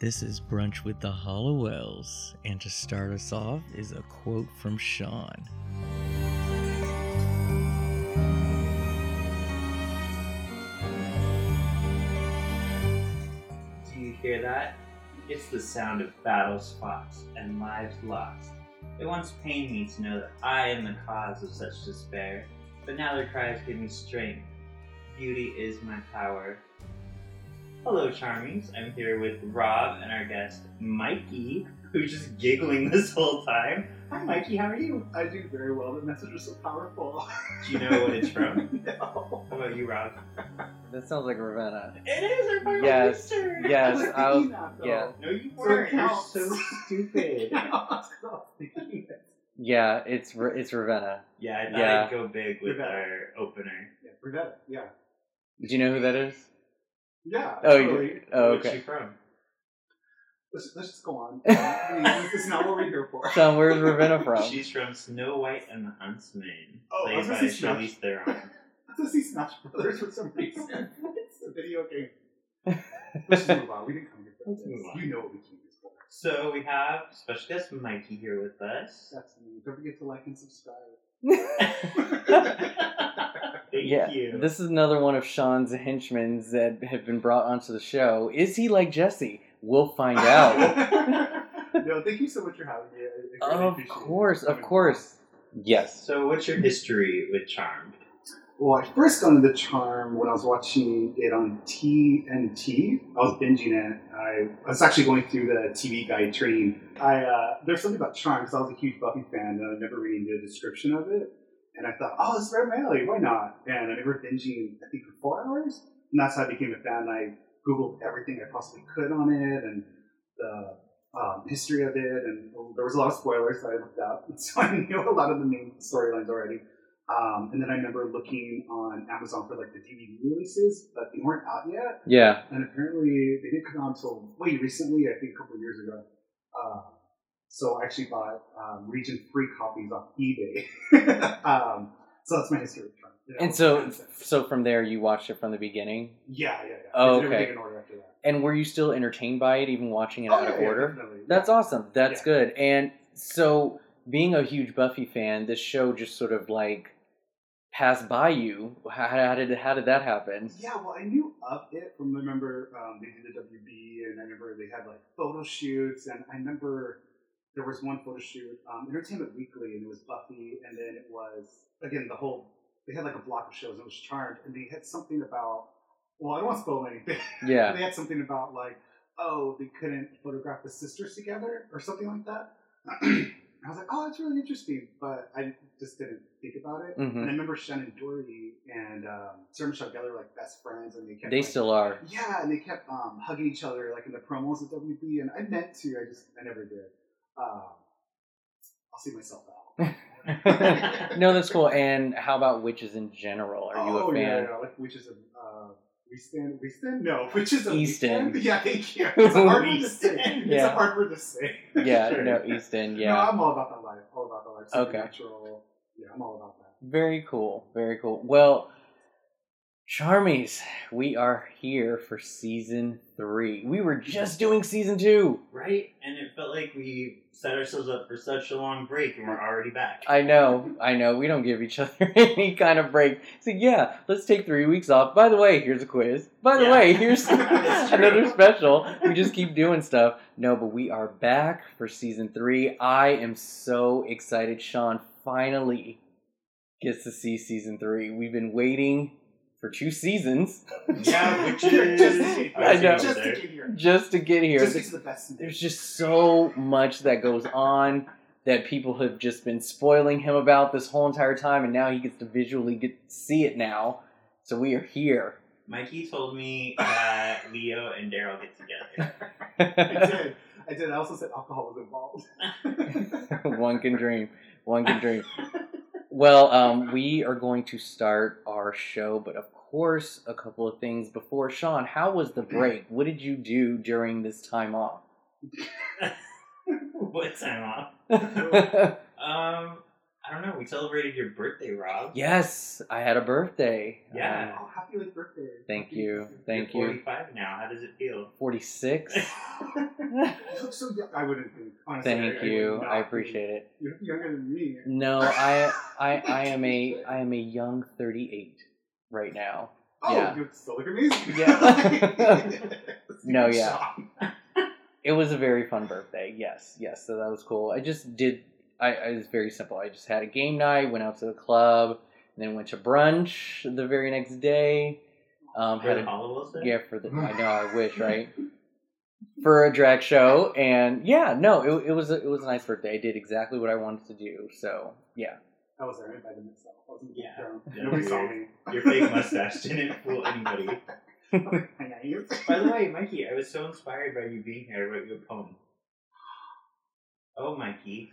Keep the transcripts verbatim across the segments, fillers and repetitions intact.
This is Brunch with the Halliwells, and to start us off is a quote from Shawn. Do you hear that? It's the sound of battles fought and lives lost. It once pained me to know that I am the cause of such despair, but now their cries give me strength. Beauty is my power. Hello, Charmies. I'm here with Rob and our guest, Mikey, who's just giggling this whole time. Hi, Mikey. How are you? I do very well. The message was so powerful. Do you know what it's from? No. How about you, Rob? That sounds like a Ravenna. It is our final yes. sister. Yes. I, I was thinking that, though. Yeah. No, you weren't. You're so stupid. I was thinking that. Yeah, it's it's Ravenna. Yeah, I thought yeah. I'd go big with Ravenna. Our opener. Yeah, Ravenna, yeah. Do you know who that is? Yeah. Oh, totally. oh okay. Where's she from? Let's, let's just go on. It's not what we're here for. So, where's Ravenna from? She's from Snow White and the Huntsman. Oh, I was going to see Smash. I was see Smash Brothers for some reason. It's a video game. Let's just move on. We didn't come here for this. You know what we came here for. So, we have special guest Mikey here with us. That's me. Don't forget to like and subscribe. Thank yeah. you. This is another one of Sean's henchmen that have been brought onto the show. Is he like Jesse? We'll find out. No, thank you so much for having me. I really of course, of course. Yes. So what's your history with Charmed? Well, I first got into Charm when I was watching it on T N T. I was binging it. I was actually going through the T V guide training. I uh, there's something about Charm, because I was a huge Buffy fan, and I never read the description of it. And I thought, oh, this is right up my alley. Why not? And I remember binging, I think, for four hours. And that's how I became a fan. I Googled everything I possibly could on it and the um, history of it. And there was a lot of spoilers that I looked up. And so I knew a lot of the main storylines already. Um, and then I remember looking on Amazon for like the D V D releases, but they weren't out yet. Yeah. And apparently they didn't come out until way recently, I think a couple of years ago. Uh, So I actually bought um, region three copies off eBay. um, so that's my history. You know, and so, so from there, you watched it from the beginning? Yeah, yeah, yeah. Oh, okay. In order after that. And were you still entertained by it, even watching it oh, out yeah, of order? Yeah, definitely. That's yeah. awesome. That's yeah. good. And so, being a huge Buffy fan, this show just sort of like passed by you. How, how did how did that happen? Yeah, well, I knew of it from I remember um, they did the W B, and I remember they had like photo shoots, and I remember. There was one photo shoot, um, Entertainment Weekly, and it was Buffy, and then it was, again, the whole, they had like a block of shows, and it was Charmed, and they had something about, well, I don't want to spoil anything. Yeah. They had something about, like, oh, they couldn't photograph the sisters together, or something like that. I was like, oh, that's really interesting, but I just didn't think about it. Mm-hmm. And I remember Shannen Doherty and um, Sarah Michelle Gellar were like best friends, and they kept they like, still are. Yeah, and they kept um, hugging each other, like in the promos at W B, and I meant to, I just, I never did. Um, I'll see myself out. No, that's cool. And how about witches in general? Are you oh, a fan? Oh, yeah, yeah. Like witches of uh, Easton? Easton? No, witches of Easton. Easton. Yeah, thank you. It's a hard word to say. Yeah. It's a hard word to say. Yeah, sure. no, Easton, yeah. No, I'm all about that life. All about that life. Okay. Natural. Yeah, I'm all about that. Very cool. Very cool. Well, Charmies, we are here for season three. We were just doing season two. Right? And it felt like we set ourselves up for such a long break and we're already back. I know. I know. We don't give each other any kind of break. So yeah, let's take three weeks off. By the way, here's a quiz. By the yeah. way, here's another special. We just keep doing stuff. No, but we are back for season three. I am so excited. Sean finally gets to see season three. We've been waiting for two seasons. Yeah, which is... just, I know. Just to get here. Just to get here. Just it's the best. There's just so much that goes on that people have just been spoiling him about this whole entire time, and now he gets to visually get to see it now. So we are here. Mikey told me that Leo and Daryl get together. I did. I did. I also said alcohol was involved. One can dream. One can dream. Well, um, we are going to start our show, but of course, a couple of things before. Sean, how was the break? What did you do during this time off? What time off? um, I I don't know. We celebrated your birthday, Rob. Yes, I had a birthday. Yeah. Um, oh, happy with birthday. Thank happy you. Thank you're you. forty-five now. How does it feel? forty-six. You look so young. I wouldn't think. Honestly, thank I, you. I, I appreciate it. You're younger than me. No, I, I, I am a, I am a young thirty-eight right now. Oh, yeah. You still look amazing. Yeah. No, yeah. It was a very fun birthday. Yes, yes. So that was cool. I just did. I, I was very simple. I just had a game night, went out to the club, and then went to brunch the very next day. Um, for had the Halliwells day? Yeah, for the I know I wish right for a drag show, and yeah, no, it, it was a, it was a nice birthday. I did exactly what I wanted to do, so yeah. I was alright by myself. I wasn't yeah. yeah. Nobody saw me. Your fake mustache didn't fool anybody. By the way, Mikey, I was so inspired by you being here. I wrote you a poem. Oh, Mikey.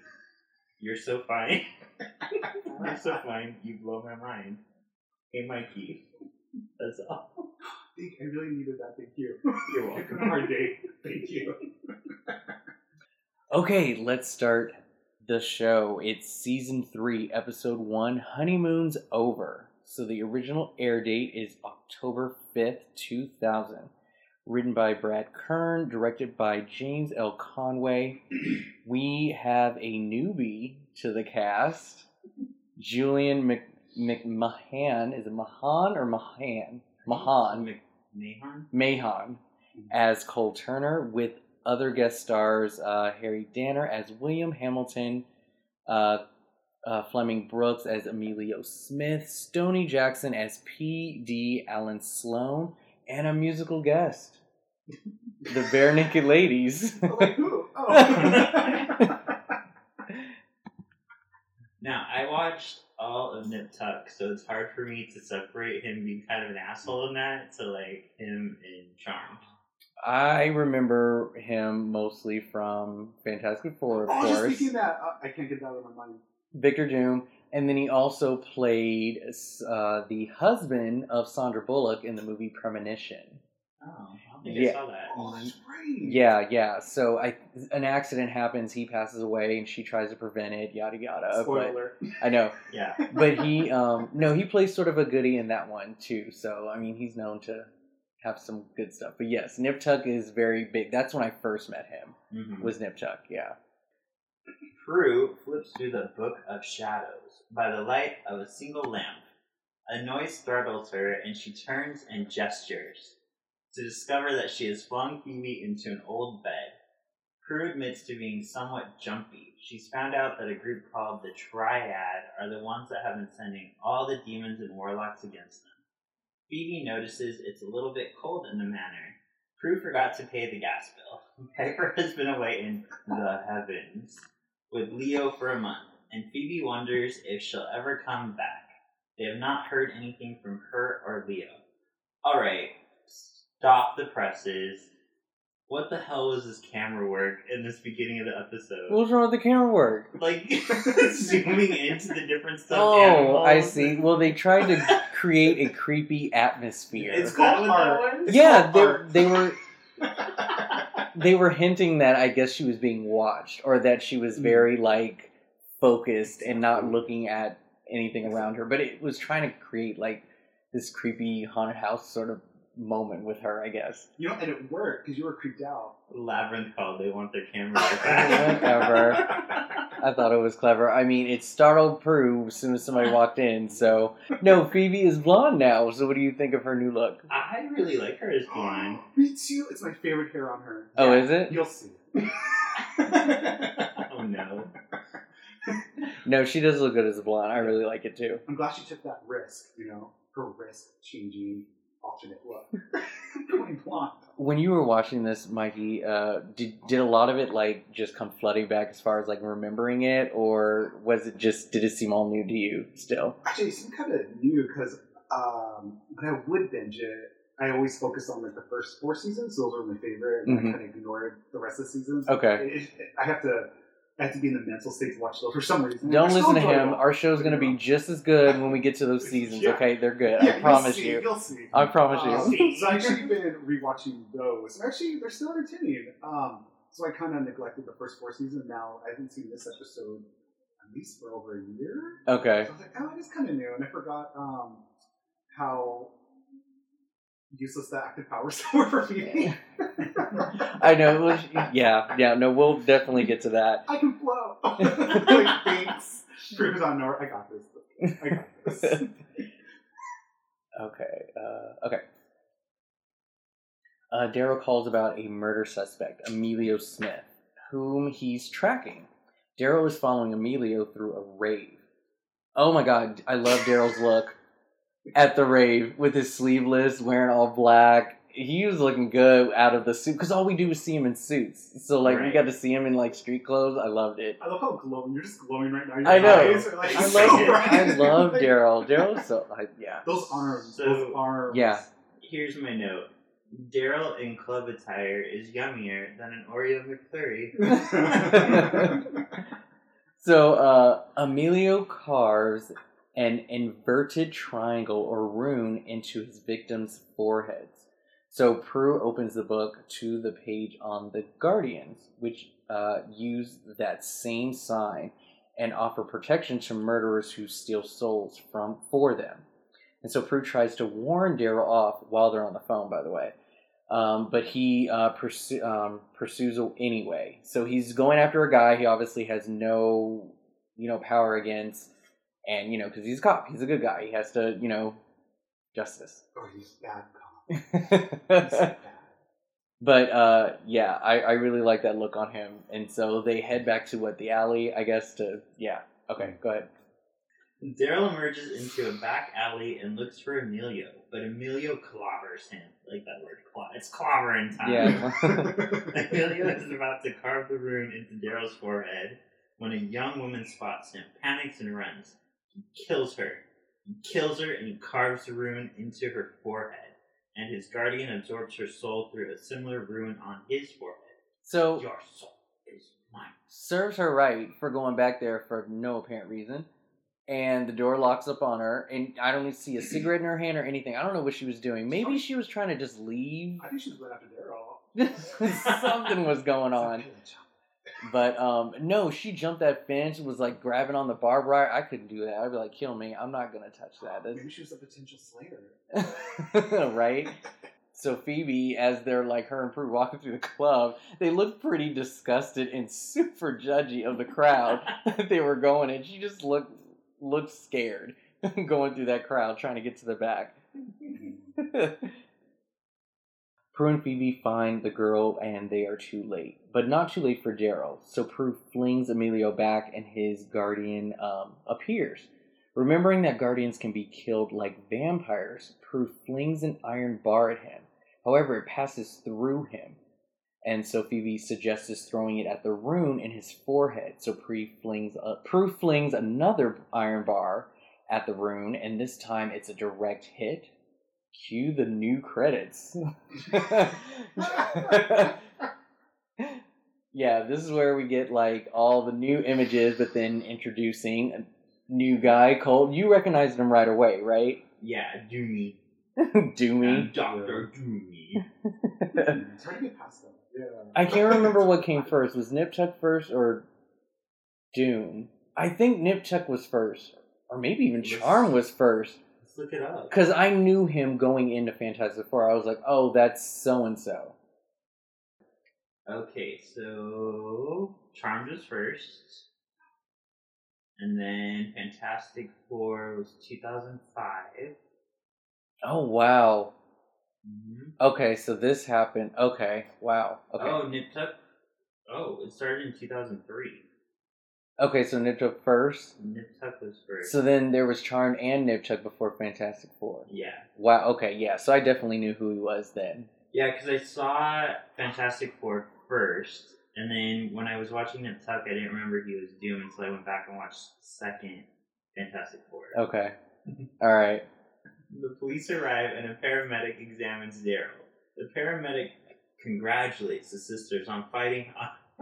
You're so fine. You're so fine. You blow my mind. Hey, Mikey. That's all. I really needed that. Thank you. You're welcome. Hard day. Thank you. Okay, let's start the show. It's season three, episode one, Honeymoon's Over. So the original air date is October fifth, two thousand. Written by Brad Kern, directed by James L. Conway. We have a newbie to the cast. Julian Mc, McMahon. Is it Mahan or Mahan? Mahan. Mahan? Mahan. As Cole Turner, with other guest stars uh, Harry Danner as William Hamilton, uh, uh, Fleming Brooks as Emilio Smith, Stoney Jackson as P D Alan Sloan, and a musical guest, the Bare Naked Ladies. Oh, wait, who? Oh. Now, I watched all of Nip Tuck, so it's hard for me to separate him being kind of an asshole in that to, like, him in Charmed. I remember him mostly from Fantastic Four, of oh, course. Oh, just thinking that. I can't get that out of my mind. Victor Doom. And then he also played uh, the husband of Sandra Bullock in the movie Premonition. Oh, I don't think yeah. I saw that. Oh, that's right. Yeah, yeah. So I, an accident happens, he passes away, and she tries to prevent it, yada, yada. Spoiler. But, I know. Yeah. But he, um, no, he plays sort of a goodie in that one, too. So, I mean, he's known to have some good stuff. But yes, Nip Tuck is very big. That's when I first met him, mm-hmm. was Nip Tuck, yeah. Prue flips through the Book of Shadows by the light of a single lamp. A noise startles her, and she turns and gestures to discover that she has flung Phoebe into an old bed. Prue admits to being somewhat jumpy. She's found out that a group called the Triad are the ones that have been sending all the demons and warlocks against them. Phoebe notices it's a little bit cold in the manor. Prue forgot to pay the gas bill. Piper has been away in the heavens with Leo for a month, and Phoebe wonders if she'll ever come back. They have not heard anything from her or Leo. Alright, stop the presses. What the hell was this camera work in this beginning of the episode? What was wrong with the camera work? Like, zooming into the different stuff. Oh, animals. I see. Well, they tried to create a creepy atmosphere. It's called art. Yeah, they, they were... They were hinting that I guess she was being watched, or that she was very, like, focused and not looking at anything around her. But it was trying to create, like, this creepy haunted house sort of moment with her, I guess. You know, and it worked, because you were creeped out. Labyrinth called, they want their camera back. Whatever. I thought it was clever. I mean, it startled Prue as soon as somebody walked in, so... No, Phoebe is blonde now, so what do you think of her new look? I really like her as blonde. Me too. It's my favorite hair on her. Oh, yeah. Is it? You'll see. Oh, no. No, she does look good as a blonde. I really like it, too. I'm glad she took that risk, you know? Her risk changing... alternate look. Going blonde. When you were watching this, Mikey, uh, did did a lot of it like just come flooding back as far as like remembering it, or was it just did it seem all new to you still? Actually, it seemed kind of new because um, when I would binge it, I always focused on like the first four seasons. Those were my favorite, and mm-hmm. I kind of ignored the rest of the seasons. Okay, it, it, I have to. I have to be in the mental state to watch those for some reason. Don't listen to him. Our show's going to be just as good when we get to those seasons, yeah. Okay? They're good. Yeah, I promise you. You'll see. I promise um, you. So I've actually been rewatching those. And actually, they're still entertaining. Um, so I kind of neglected the first four seasons. Now I haven't seen this episode at least for over a year. Okay. So I was like, oh, it is kind of new. And I forgot um, how useless the active powers were for me. I know. Well, yeah. Yeah. No, we'll definitely get to that. I can flow. Like, thanks. Proof is on nowhere. I got this. I got this. Okay. Uh, okay. Uh, Darryl calls about a murder suspect, Emilio Smith, whom he's tracking. Darryl is following Emilio through a rave. Oh my god, I love Daryl's look at the rave with his sleeveless, wearing all black. He was looking good out of the suit, because all we do is see him in suits. So, like, right. We got to see him in, like, street clothes. I loved it. I love how glowing. You're just glowing right now. Your I know. Eyes are, like, I, so like bright. I love Darryl. Daryl's so, I, yeah. Those arms. So, those arms. Yeah. Here's my note. Darryl in club attire is yummier than an Oreo McFlurry. So, uh, Emilio carves an inverted triangle or rune into his victim's foreheads. So, Prue opens the book to the page on the Guardians, which uh, use that same sign and offer protection to murderers who steal souls from for them. And so Prue tries to warn Darryl off while they're on the phone, by the way. Um, but he uh, pursu- um, pursues anyway. So he's going after a guy he obviously has no, you know, power against. And, you know, because he's a cop. He's a good guy. He has to, you know, justice. Or he's a bad cop. He's bad. But, uh, yeah, I, I really like that look on him. And so they head back to, what, the alley, I guess, to, yeah. Okay, go ahead. Darryl emerges into a back alley and looks for Emilio, but Emilio clobbers him. Like that word, clob. It's clobbering time. Yeah. Emilio is about to carve the rune into Daryl's forehead when a young woman spots him, panics, and runs. He kills her. He kills her and he carves the rune into her forehead, and his guardian absorbs her soul through a similar rune on his forehead. So, your soul is mine. Serves her right for going back there for no apparent reason. And the door locks up on her, and I don't see a cigarette in her hand or anything. I don't know what she was doing. Maybe she was trying to just leave. I think she was going after Darryl. Something was going on. But, um, no, she jumped that fence and was, like, grabbing on the barbed wire. I couldn't do that. I'd be like, kill me. I'm not going to touch that. That's... Maybe she was a potential slayer. Right? So Phoebe, as they're, like, her and Prue walking through the club, they look pretty disgusted and super judgy of the crowd that they were going in. She just looked... looked scared going through that crowd trying to get to the back. Prue and Phoebe find the girl and they are too late, but not too late for Darryl. So Prue flings Emilio back and his guardian um, appears. Remembering that guardians can be killed like vampires, Prue flings an iron bar at him. However, it passes through him. And so Phoebe suggests throwing it at the rune in his forehead. So Prue flings, uh, Prue flings another iron bar at the rune, and this time it's a direct hit. Cue the new credits. Yeah, this is where we get like all the new images, but then introducing a new guy. Cole, you recognized him right away, right? Yeah, Doomy. Doomy. Doctor Doomy. Trying to get past that. Yeah. I can't remember what came first. Was Niptuck first or Dune? I think Niptuck was first. Or maybe even Charm was first. Let's look it up. Because I knew him going into Fantastic Four. I was like, oh, that's so-and-so. Okay, so Charmed was first. And then Fantastic Four was two thousand five. Oh, wow. Mm-hmm. Okay, so this happened. Okay, wow. Okay. Oh, Niptuck. Oh, it started in two thousand three. Okay, so Niptuck first? Niptuck was first. So then there was Charmed and Niptuck before Fantastic Four. Yeah. Wow, okay, yeah. So I definitely knew who he was then. Yeah, because I saw Fantastic Four first, and then when I was watching Niptuck, I didn't remember he was Doom, and so I went back and watched second Fantastic Four. Okay. All right. The police arrive and a paramedic examines Darryl. The paramedic congratulates the sisters on fighting. I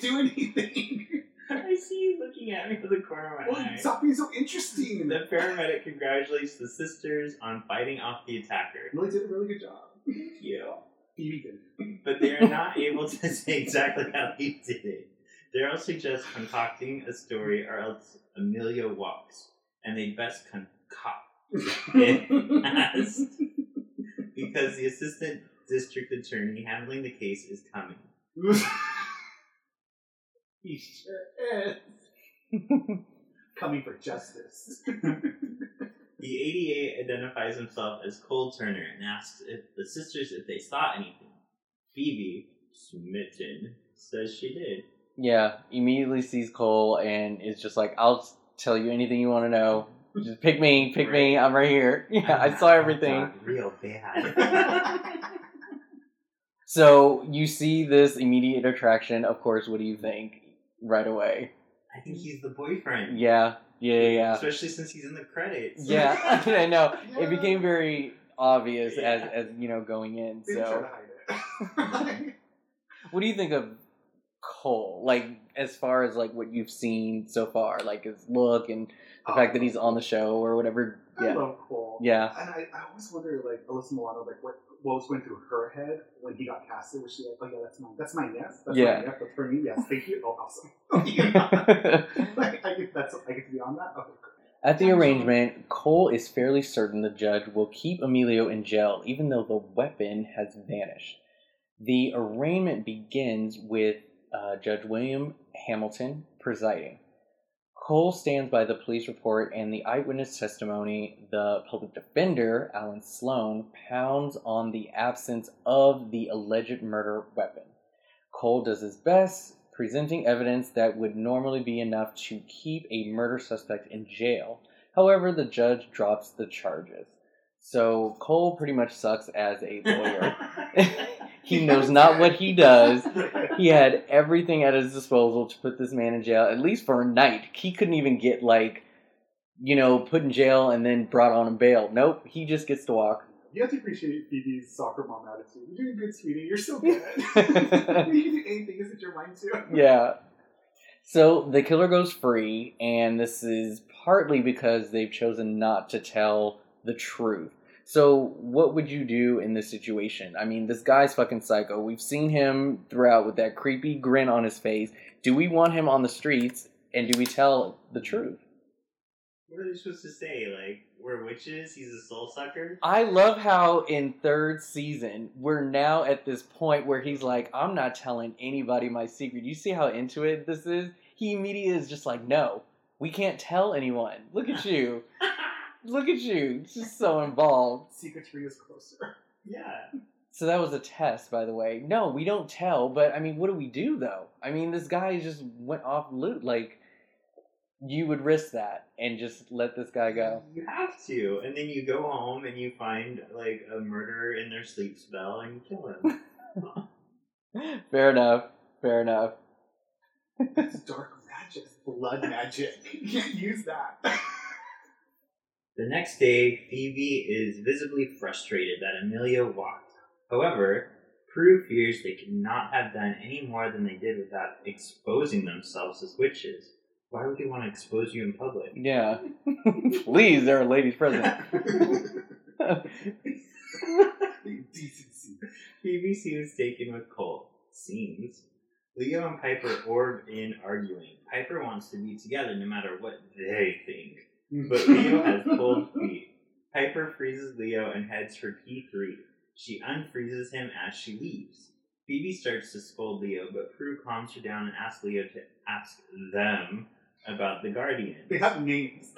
didn't do anything. I see you looking at me with the corner of my oh, eye. Stop being so interesting. The paramedic congratulates the sisters on fighting off the attacker. Really did a really good job. Thank you. But they are not able to say exactly how he did it. Darryl suggests concocting a story or else Amelia walks, and they best concoct it fast because the assistant district attorney handling the case is coming. He sure is. Coming for justice. The A D A identifies himself as Cole Turner and asks if the sisters if they saw anything. Phoebe, smitten, says she did. Yeah, immediately sees Cole and is just like, I'll tell you anything you want to know. Just pick me, pick right. me, I'm right here. Yeah, I, I saw everything. I got real bad. So you see this immediate attraction, of course, what do you think right away? I think he's the boyfriend. Yeah. Yeah, yeah, yeah. Especially since he's in the credits. Yeah, I know. Yeah. It became very obvious yeah. as, as, you know, going in. They so. It. What do you think of Cole? Like, as far as, like, what you've seen so far? Like, his look and the oh, fact that he's on the show or whatever. Yeah. I love Cole. Yeah. And I, I always wonder, like, Alyssa Milano, like, what, what was going through her head when he got casted? Was she like, oh, yeah, that's my, that's my yes. That's yeah. my yes. That's for me. Yes, thank you. Oh, awesome. like, I get, that's, I get to be on that? Okay, good. At the arraignment, Cole is fairly certain the judge will keep Emilio in jail, even though the weapon has vanished. The arraignment begins with uh, Judge William Hamilton presiding. Cole stands by the police report and the eyewitness testimony. The public defender, Alan Sloan, pounds on the absence of the alleged murder weapon. Cole does his best, presenting evidence that would normally be enough to keep a murder suspect in jail. However, the judge drops the charges. So Cole pretty much sucks as a lawyer. He knows not what he does. He had everything at his disposal to put this man in jail, at least for a night. He couldn't even get, like, you know, put in jail and then brought on a bail. Nope, he just gets to walk. You have to appreciate Phoebe's soccer mom attitude. You're doing good, sweetie. You're so good. You can do anything. Is it your mind, too? Yeah. So the killer goes free, and this is partly because they've chosen not to tell the truth. So what would you do in this situation? I mean, this guy's fucking psycho. We've seen him throughout with that creepy grin on his face. Do we want him on the streets, and do we tell the truth? What are they supposed to say? Like, we're witches, he's a soul sucker? I love how in third season, we're now at this point where he's like, I'm not telling anybody my secret. You see how into it this is? He immediately is just like, no, we can't tell anyone. Look at you. Look at you. It's just so involved. Secretary is closer. Yeah. So that was a test, by the way. No, we don't tell, but I mean, what do we do, though? I mean, this guy just went off loot, like... You would risk that and just let this guy go. You have to. And then you go home and you find, like, a murderer in their sleep spell and you kill him. Fair enough. Fair enough. That's dark magic. Blood magic. You can't use that. The next day, Phoebe is visibly frustrated that Amelia walked. However, Prue fears they could not have done any more than they did without exposing themselves as witches. Why would they want to expose you in public? Yeah. Please, there are ladies present. Decency. Phoebe seems taken with Cole. Seems. Leo and Piper orb in arguing. Piper wants to be together no matter what they think. But Leo has cold feet. Piper freezes Leo and heads for P three. She unfreezes him as she leaves. Phoebe starts to scold Leo, but Prue calms her down and asks Leo to ask them about the Guardians. They have names.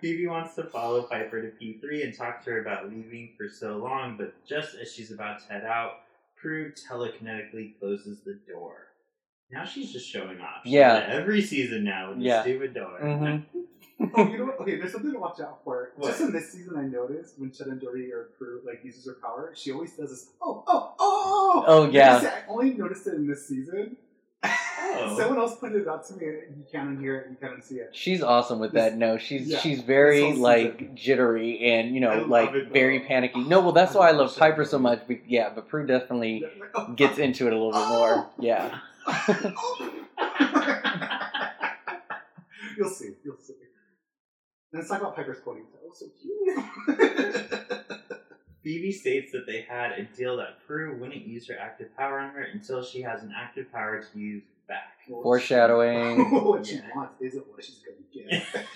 Phoebe wants to follow Piper to P three and talk to her about leaving for so long, but just as she's about to head out, Prue telekinetically closes the door. Now she's just showing off. She's yeah. Every season now with the yeah. stupid door. Mm-hmm. Oh, you know what? Okay, there's something to watch out for. What? Just in this season, I noticed when Shannen Doherty or Prue like uses her power, she always does this. Oh, oh, oh! Oh, yeah. Said, I only noticed it in this season. Oh. Someone else pointed it out to me, and you can't hear it, you can't see it. She's awesome with this, that. No, she's yeah, she's very like jittery and you know like it, very panicky. No, well that's I why I love Piper so much. But, yeah, but Prue definitely oh, gets into it a little bit oh. more. Yeah. You'll see. You'll see. And it's not about Piper's quoting, that was so cute. Phoebe states that they had a deal that Prue wouldn't use her active power on her until she has an active power to use back. Well, foreshadowing. She, what she yeah. wants isn't what she's going to get.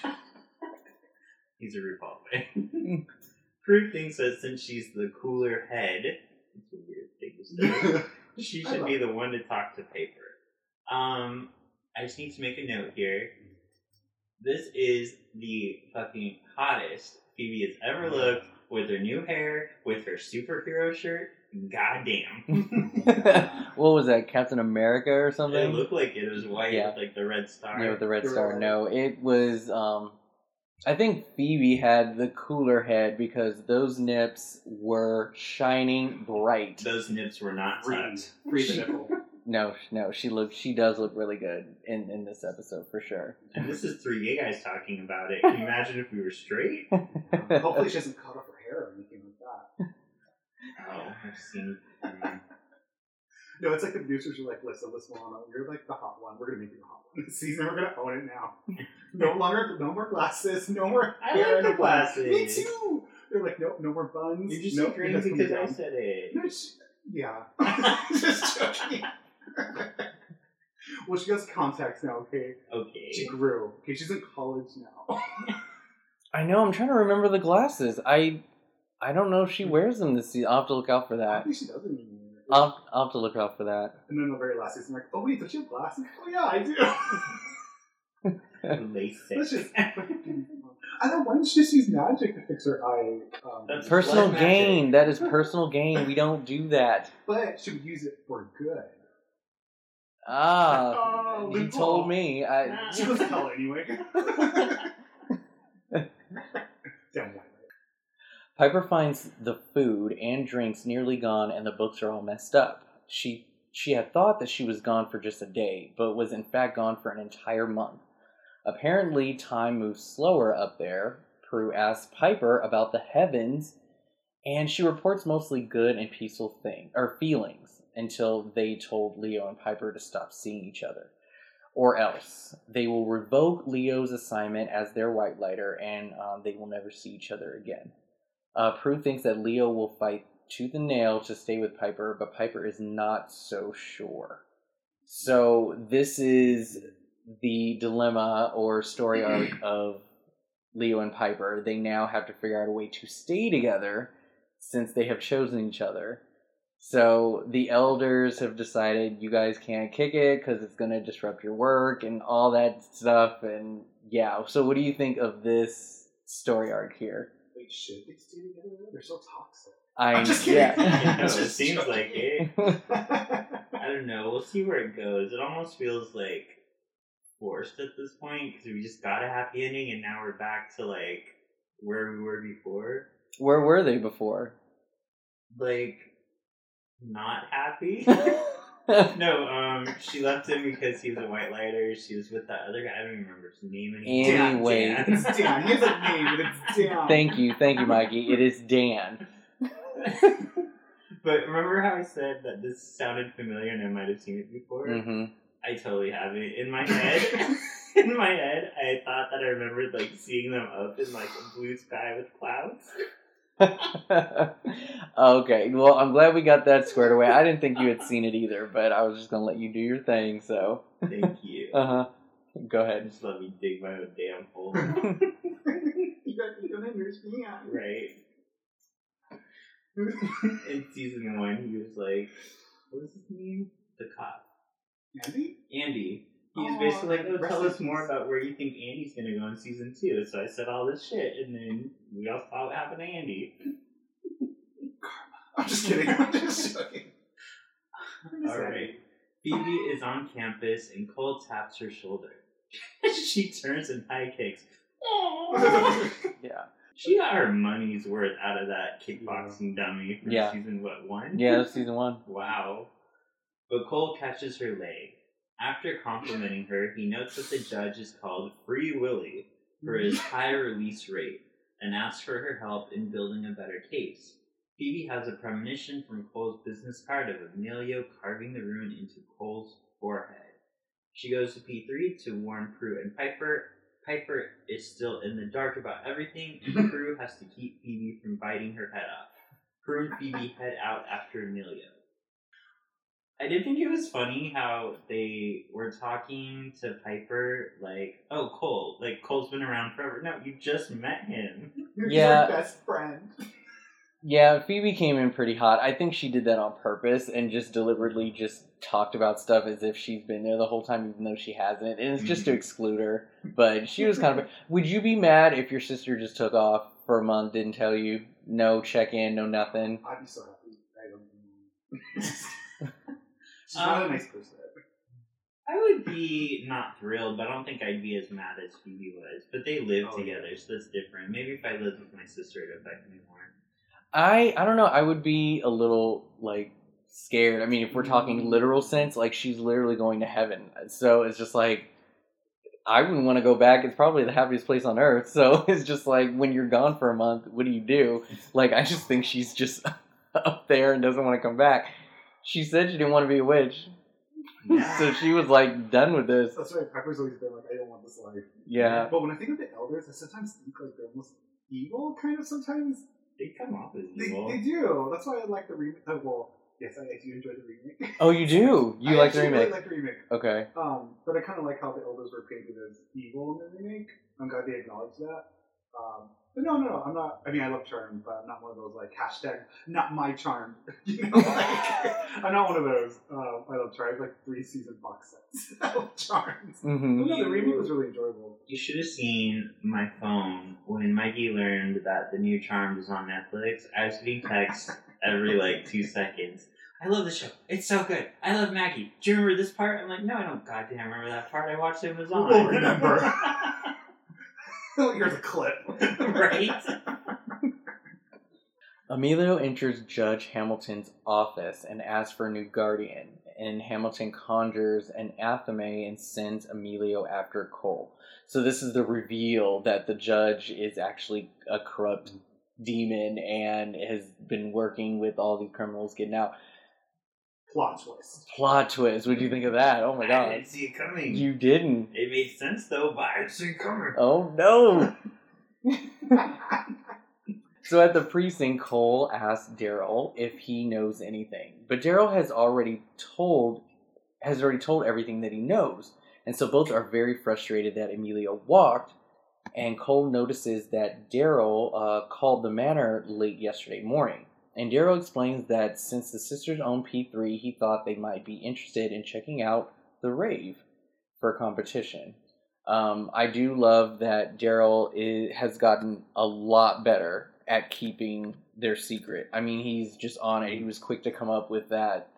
He's a RuPaul. Prue thinks that since she's the cooler head, it's a weird thing to say, she should be the one to talk to Paper. Um, I just need to make a note here. This is the fucking hottest Phoebe has ever looked with her new hair, with her superhero shirt. Goddamn. What was that, Captain America or something? It looked like it was white yeah. with like the red star. Yeah, with the red star. No, it was... Um, I think Phoebe had the cooler head because those nips were shining bright. Those nips were not tucked. Free the nipple. No, no, she looked. She does look really good in, in this episode for sure. And this is three gay guys talking about it. Can you imagine if we were straight? Um, hopefully, she doesn't cut off her hair or anything like that. Oh, I've seen. Um... No, it's like the producers are like, "Listen, listen, Lana, you're like the hot one. We're gonna make you the hot one this season. We're gonna own it now. No longer, no more glasses. No more hair. I like the glasses. Me too. They're like, no, no more buns. You're just nope, agreeing because I said it. No, she, yeah, just joking. Well, she has contacts now, okay? Okay. She grew. Okay, she's in college now. I know, I'm trying to remember the glasses. I I don't know if she wears them this season. I'll have to look out for that. I think she doesn't anymore. I'll, I'll have to look out for that. And then the very last season, I'm like, oh wait, does she have glasses? Oh yeah, I do. LASIK. I don't why she just use magic to fix her eye. Um, That's personal gain. Magic. That is personal gain. We don't do that. But she would use it for good. Ah, oh, you told me. I... She was a color anyway. Damn. Piper finds the food and drinks nearly gone, and the books are all messed up. She she had thought that she was gone for just a day, but was in fact gone for an entire month. Apparently, time moves slower up there. Prue asks Piper about the heavens, and she reports mostly good and peaceful things or feelings. Until they told Leo and Piper to stop seeing each other. Or else, they will revoke Leo's assignment as their white lighter, and um, they will never see each other again. Uh, Prue thinks that Leo will fight tooth and nail to stay with Piper, but Piper is not so sure. So this is the dilemma or story arc of Leo and Piper. They now have to figure out a way to stay together since they have chosen each other. So the elders have decided you guys can't kick it because it's going to disrupt your work and all that stuff. And yeah, so what do you think of this story arc here? Wait, should they stay together? They're so toxic. I'm, I'm just kidding. Yeah. It just seems like it. I don't know. We'll see where it goes. It almost feels like forced at this point because we just got a happy ending and now we're back to like where we were before. Where were they before? Like... not happy. No, um, she left him because he was a white lighter. She was with that other guy. I don't even remember his name anymore. Anyway. Dan, Dan. It's Dan. He has a name, but it's Dan. Thank you. Thank you, Mikey. It is Dan. But remember how I said that this sounded familiar and I might have seen it before? Mm-hmm. I totally have it. In my head, in my head, I thought that I remembered, like, seeing them up in, like, a blue sky with clouds. Okay, well, I'm glad we got that squared away. I didn't think you had seen it either, but I was just going to let you do your thing, so. Thank you. Uh-huh. Go ahead. Just let me dig my own damn hole. You guys don't understand. Right. In season one, he was like, what was his name? The cop. Andy? Andy. He's Aww, basically like, oh, tell us more about where you think Andy's going to go in season two. So I said all this shit, and then we all saw what happened to Andy. Karma. I'm just kidding. I'm just joking. Alright. Phoebe is on campus, and Cole taps her shoulder. She turns and high kicks. Yeah. She got her money's worth out of that kickboxing dummy from yeah. season, what, one? Yeah, that was season one. Wow. But Cole catches her leg. After complimenting her, he notes that the judge is called Free Willy for his high release rate and asks for her help in building a better case. Phoebe has a premonition from Cole's business card of Emilio carving the rune into Cole's forehead. She goes to P three to warn Prue and Piper. Piper is still in the dark about everything, and Prue has to keep Phoebe from biting her head off. her and Phoebe head out after Emilio. I did think it was funny how they were talking to Piper like, oh, Cole. Like, Cole's been around forever. No, you just met him. You're yeah. your best friend. Yeah, Phoebe came in pretty hot. I think she did that on purpose and just deliberately just talked about stuff as if she's been there the whole time, even though she hasn't. And it's just to exclude her. But she was kind of... Would you be mad if your sister just took off for a month, didn't tell you? No check-in, no nothing? I'd be so happy. I don't know. She's not um, a nice person. I would be not thrilled, but I don't think I'd be as mad as Phoebe was. But they live oh, together, yeah. so that's different. Maybe if I lived with my sister, it would affect me more. I, I don't know. I would be a little, like, scared. I mean, if we're talking literal sense, like, she's literally going to heaven. So it's just like, I wouldn't want to go back. It's probably the happiest place on earth. So it's just like, when you're gone for a month, what do you do? Like, I just think she's just up there and doesn't want to come back. She said she didn't want to be a witch. Nah. So she was like, done with this. That's right. Pepper's always been like, I don't want this life. Yeah. But when I think of the elders, I sometimes think like they're almost evil, kind of sometimes. They come off as evil. They, they do. That's why I like the remake. Oh, well, yes, I, I do enjoy the remake. Oh, you do? You I like the remake? I really like the remake. Okay. Um, but I kind of like how the elders were painted as evil in the remake. I'm glad they acknowledged that. Um, but no, no, no. I'm not. I mean, I love Charmed, but I'm not one of those, like, hashtag not my Charmed. You know, like, I'm not one of those. Um, I love Charmed. Like, three season box sets. I love Charmed. Mm-hmm. No, the remake was really enjoyable. You should have seen my phone when Mikey learned that the new Charmed was on Netflix. I was getting texts every, like, two seconds. I love the show. It's so good. I love Maggie. Do you remember this part? I'm like, no, I don't goddamn remember that part. I watched it. It was on. We'll remember. Here's a clip. Right? Emilio enters Judge Hamilton's office and asks for a new guardian, and Hamilton conjures an athame and sends Emilio after Cole. So this is the reveal that the judge is actually a corrupt demon and has been working with all these criminals getting out. Plot twist. Plot twist. What do you think of that? Oh my god. I didn't see it coming. You didn't. It made sense though, but I didn't see it coming. Oh no. So at the precinct, Cole asks Daryl if he knows anything. But Daryl has already told has already told everything that he knows. And so both are very frustrated that Emilio walked, and Cole notices that Daryl uh, called the manor late yesterday morning. And Daryl explains that since the sisters own P three, he thought they might be interested in checking out the rave for competition. Um, I do love that Daryl has gotten a lot better at keeping their secret. I mean, he's just on it. He was quick to come up with that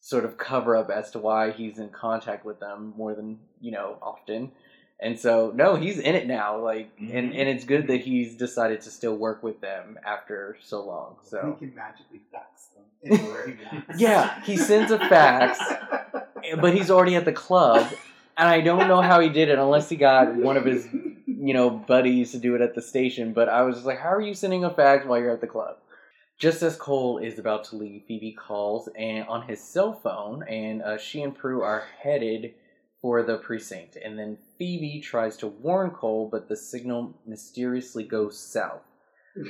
sort of cover-up as to why he's in contact with them more than, you know, often. And so, no, he's in it now, like, mm-hmm. and, and it's good that he's decided to still work with them after so long, so. And he can magically fax them anywhere he wants. Yeah, he sends a fax, but he's already at the club, and I don't know how he did it unless he got one of his, you know, buddies to do it at the station, but I was just like, how are you sending a fax while you're at the club? Just as Cole is about to leave, Phoebe calls and on his cell phone, and uh, she and Prue are headed for the precinct, and then Phoebe tries to warn Cole, but the signal mysteriously goes south.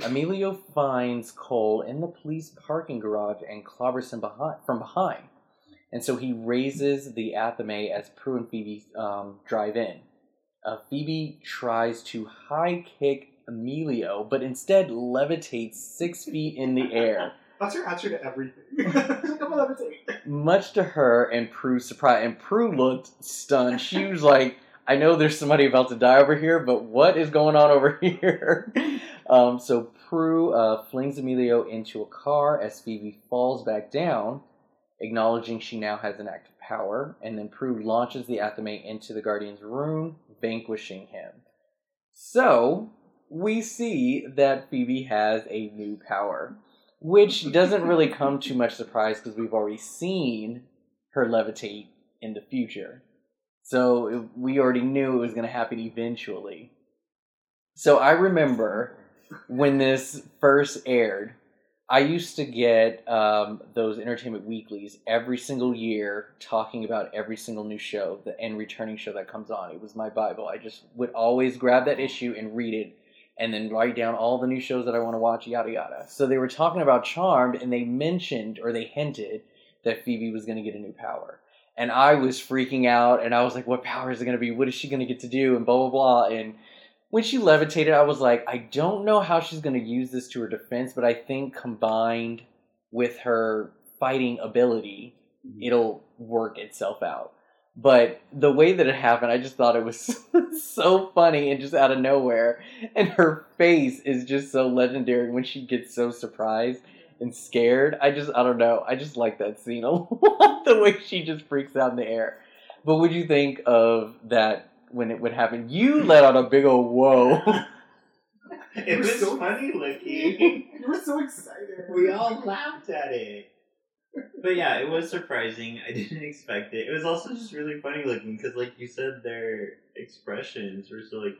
Emilio finds Cole in the police parking garage and clobbers him behind, from behind, and so he raises the athame as Prue and Phoebe um, drive in. Uh, Phoebe tries to high-kick Emilio, but instead levitates six feet in the air. That's her answer to everything. Come on, much to her and Prue's surprise. And Prue looked stunned. She was like, I know there's somebody about to die over here, but what is going on over here? Um, so Prue uh, flings Emilio into a car as Phoebe falls back down, acknowledging she now has an active power. And then Prue launches the athame into the Guardian's room, vanquishing him. So we see that Phoebe has a new power. Which doesn't really come too much surprise because we've already seen her levitate in the future. So it, we already knew it was going to happen eventually. So I remember when this first aired, I used to get um, those Entertainment Weeklies every single year talking about every single new show the and returning show that comes on. It was my Bible. I just would always grab that issue and read it and then write down all the new shows that I want to watch, yada, yada. So they were talking about Charmed, and they mentioned, or they hinted, that Phoebe was going to get a new power. And I was freaking out, and I was like, what power is it going to be? What is she going to get to do? And blah, blah, blah. And when she levitated, I was like, I don't know how she's going to use this to her defense, but I think combined with her fighting ability, it'll work itself out. But the way that it happened, I just thought it was so funny and just out of nowhere. And her face is just so legendary when she gets so surprised and scared. I just, I don't know. I just like that scene a lot, the way she just freaks out in the air. But what'd you think of that when it would happen? You let out a big old whoa. It was so funny, Licky. You were so excited. We all laughed at it. But yeah, it was surprising. I didn't expect it. It was also just really funny looking because, like you said, their expressions were so like...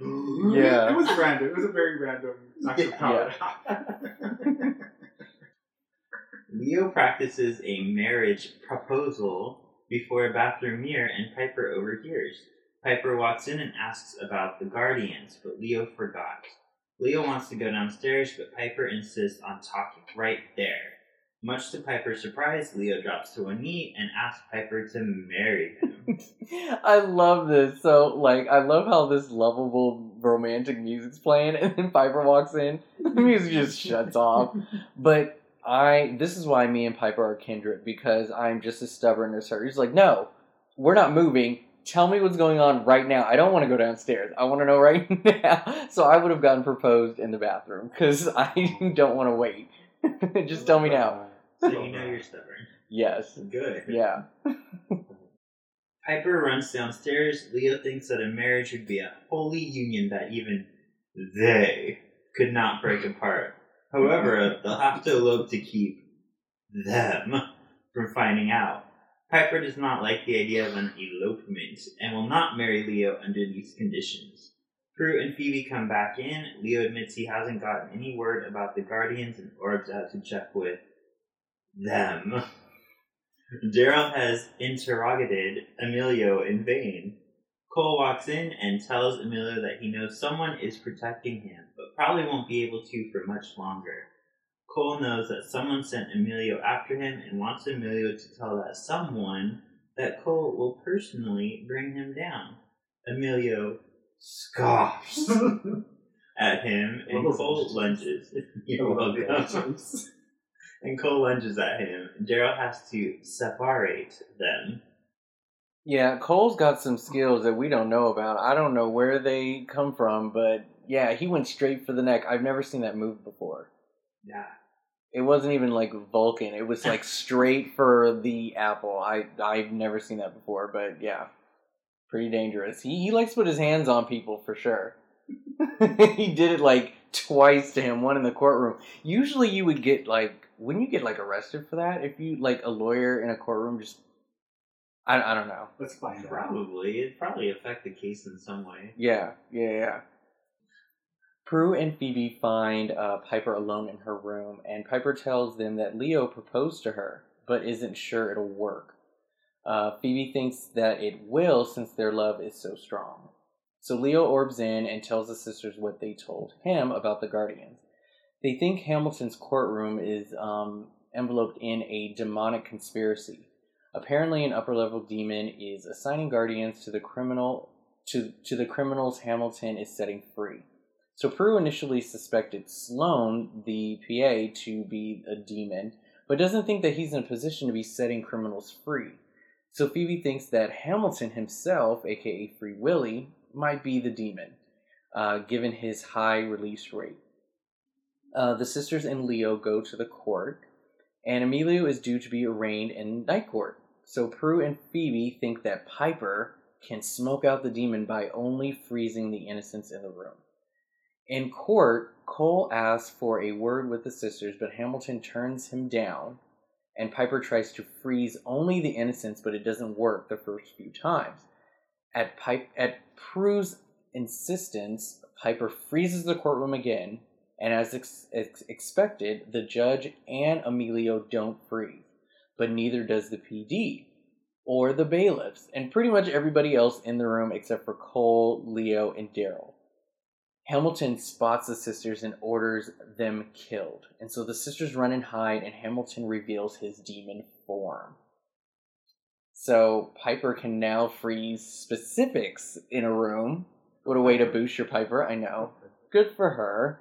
yeah. It was random. It was a very random act of power. Yeah. Leo practices a marriage proposal before a bathroom mirror and Piper overhears. Piper walks in and asks about the Guardians, but Leo forgot. Leo wants to go downstairs, but Piper insists on talking right there. Much to Piper's surprise, Leo drops to one knee and asks Piper to marry him. I love this. So, like, I love how this lovable romantic music's playing, and then Piper walks in. The music just shuts off. But I, this is why me and Piper are kindred, because I'm just as stubborn as her. He's like, no, we're not moving. Tell me what's going on right now. I don't want to go downstairs. I want to know right now. So I would have gotten proposed in the bathroom, because I don't want to wait. Just tell me now. So you know you're stubborn. Yes. Good. Yeah. Piper runs downstairs. Leo thinks that a marriage would be a holy union that even they could not break apart. However, they'll have to elope to keep them from finding out. Piper does not like the idea of an elopement and will not marry Leo under these conditions. Prue and Phoebe come back in. Leo admits he hasn't gotten any word about the Guardians and orbs out to check with them. Daryl has interrogated Emilio in vain. Cole walks in and tells Emilio that he knows someone is protecting him, but probably won't be able to for much longer. Cole knows that someone sent Emilio after him and wants Emilio to tell that someone that Cole will personally bring him down. Emilio scoffs at him and well, Cole lunges. You're welcome. And Cole lunges at him. Daryl has to separate them. Yeah, Cole's got some skills that we don't know about. I don't know where they come from, but yeah, he went straight for the neck. I've never seen that move before. Yeah. It wasn't even like Vulcan. It was like straight for the apple. I, I've never seen that before, but yeah. Pretty dangerous. He he likes to put his hands on people, for sure. He did it, like, twice to him, one in the courtroom. Usually you would get, like... Wouldn't you get, like, arrested for that? If you, like, a lawyer in a courtroom just... I, I don't know. Let's find probably, out. Probably. It'd probably affect the case in some way. Yeah, yeah, yeah. Prue and Phoebe find uh, Piper alone in her room, and Piper tells them that Leo proposed to her, but isn't sure it'll work. Uh, Phoebe thinks that it will since their love is so strong. So Leo orbs in and tells the sisters what they told him about the Guardians. They think Hamilton's courtroom is um, enveloped in a demonic conspiracy. Apparently an upper-level demon is assigning Guardians to the criminal to, to the criminals Hamilton is setting free. So Prue initially suspected Sloane, the P A, to be a demon, but doesn't think that he's in a position to be setting criminals free. So Phoebe thinks that Hamilton himself, a k a. Free Willy, might be the demon, uh, given his high release rate. Uh, the sisters and Leo go to the court, and Emilio is due to be arraigned in night court. So Prue and Phoebe think that Piper can smoke out the demon by only freezing the innocents in the room. In court, Cole asks for a word with the sisters, but Hamilton turns him down. And Piper tries to freeze only the innocents, but it doesn't work the first few times. At, Pipe, at Prue's insistence, Piper freezes the courtroom again, and as ex- ex- expected, the judge and Emilio don't freeze, but neither does the P D, or the bailiffs, and pretty much everybody else in the room except for Cole, Leo, and Daryl. Hamilton spots the sisters and orders them killed. And so the sisters run and hide, and Hamilton reveals his demon form. So Piper can now freeze specifics in a room. What a way to boost your Piper, I know. Good for her.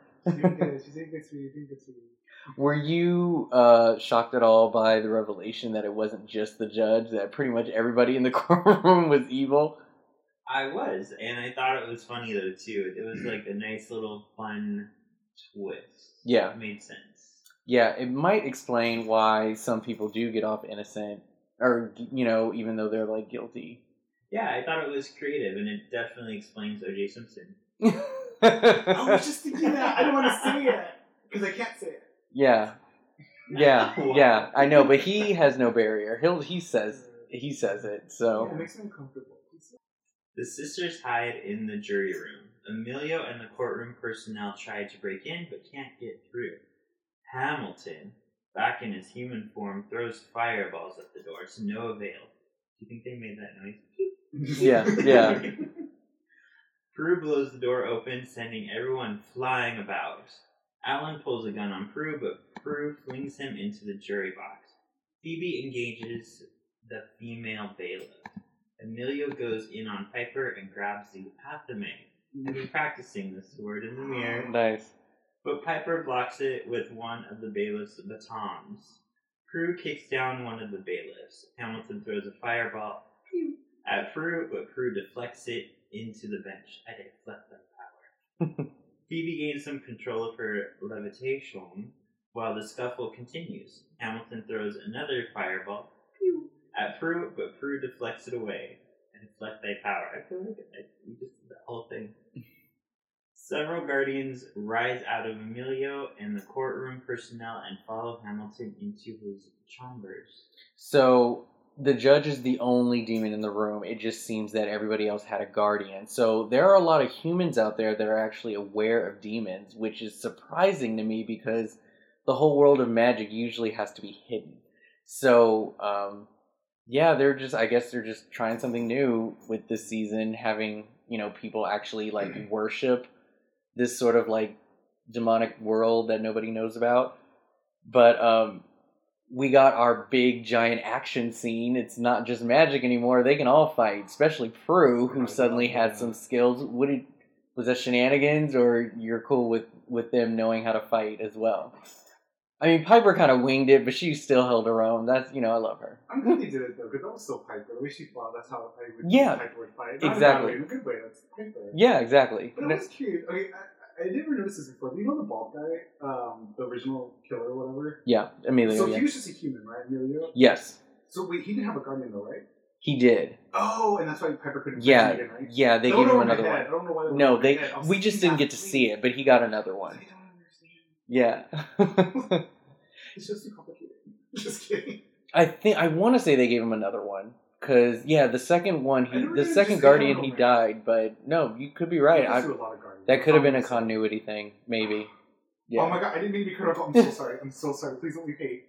Were you uh, shocked at all by the revelation that it wasn't just the judge, that pretty much everybody in the courtroom was evil? I was, and I thought it was funny, though, too. It was, like, a nice little fun twist. Yeah. It made sense. Yeah, it might explain why some people do get off innocent, or, you know, even though they're, like, guilty. Yeah, I thought it was creative, and it definitely explains O J Simpson. I was just thinking that. I don't want to say it, because I can't say it. Yeah. Yeah, yeah, I know, but he has no barrier. He'll, he says he says it, so... Yeah, it makes him uncomfortable. The sisters hide in the jury room. Emilio and the courtroom personnel try to break in, but can't get through. Hamilton, back in his human form, throws fireballs at the door, to no avail. Do you think they made that noise? Yeah, yeah. Prue blows the door open, sending everyone flying about. Alan pulls a gun on Prue, but Prue flings him into the jury box. Phoebe engages the female bailiff. Emilio goes in on Piper and grabs the athame. I've been practicing this word in the mirror. Nice. But Piper blocks it with one of the bailiff's batons. Prue kicks down one of the bailiffs. Hamilton throws a fireball at Prue, but Prue deflects it into the bench. I deflect that power. Phoebe gains some control of her levitation while the scuffle continues. Hamilton throws another fireball at Prue, but Prue deflects it away. And deflect thy power. I feel like I, you just did the whole thing. Several guardians rise out of Emilio and the courtroom personnel and follow Hamilton into his chambers. So the judge is the only demon in the room. It just seems that everybody else had a guardian. So there are a lot of humans out there that are actually aware of demons, which is surprising to me because the whole world of magic usually has to be hidden. So, um... yeah, they're just, I guess they're just trying something new with this season, having, you know, people actually, like, worship this sort of, like, demonic world that nobody knows about. But um, we got our big, giant action scene. It's not just magic anymore. They can all fight, especially Prue, who suddenly had some skills. What did, was that shenanigans, or you're cool with, with them knowing how to fight as well? I mean, Piper kind of winged it, but she still held her own. That's, you know, I love her. I'm glad they did it, though, because that was so Piper. The way she fought, that's how I would yeah, Piper would fight. Not exactly. In a good way, that's Piper. Yeah, exactly. But it was cute. Okay, I, I never noticed this before, but you know the bald guy? Um, the original killer or whatever? Yeah, Emilio. So yeah. He was just a human, right, Emilio? Yes. So wait, he didn't have a guardian, though, right? He did. Oh, and that's why Piper couldn't fight yeah, him, right? Yeah, they gave him another one. I don't know why they No, they, we just didn't get to see it, but he got another one. Yeah. It's just too complicated. Just kidding. I think I want to say they gave him another one because yeah, the second one he the second guardian he died, but no, you could be right. I, that could have been a continuity thing, maybe. Yeah. Oh my god, I didn't mean to be critical. I'm so sorry. I'm so sorry. Please don't be hate.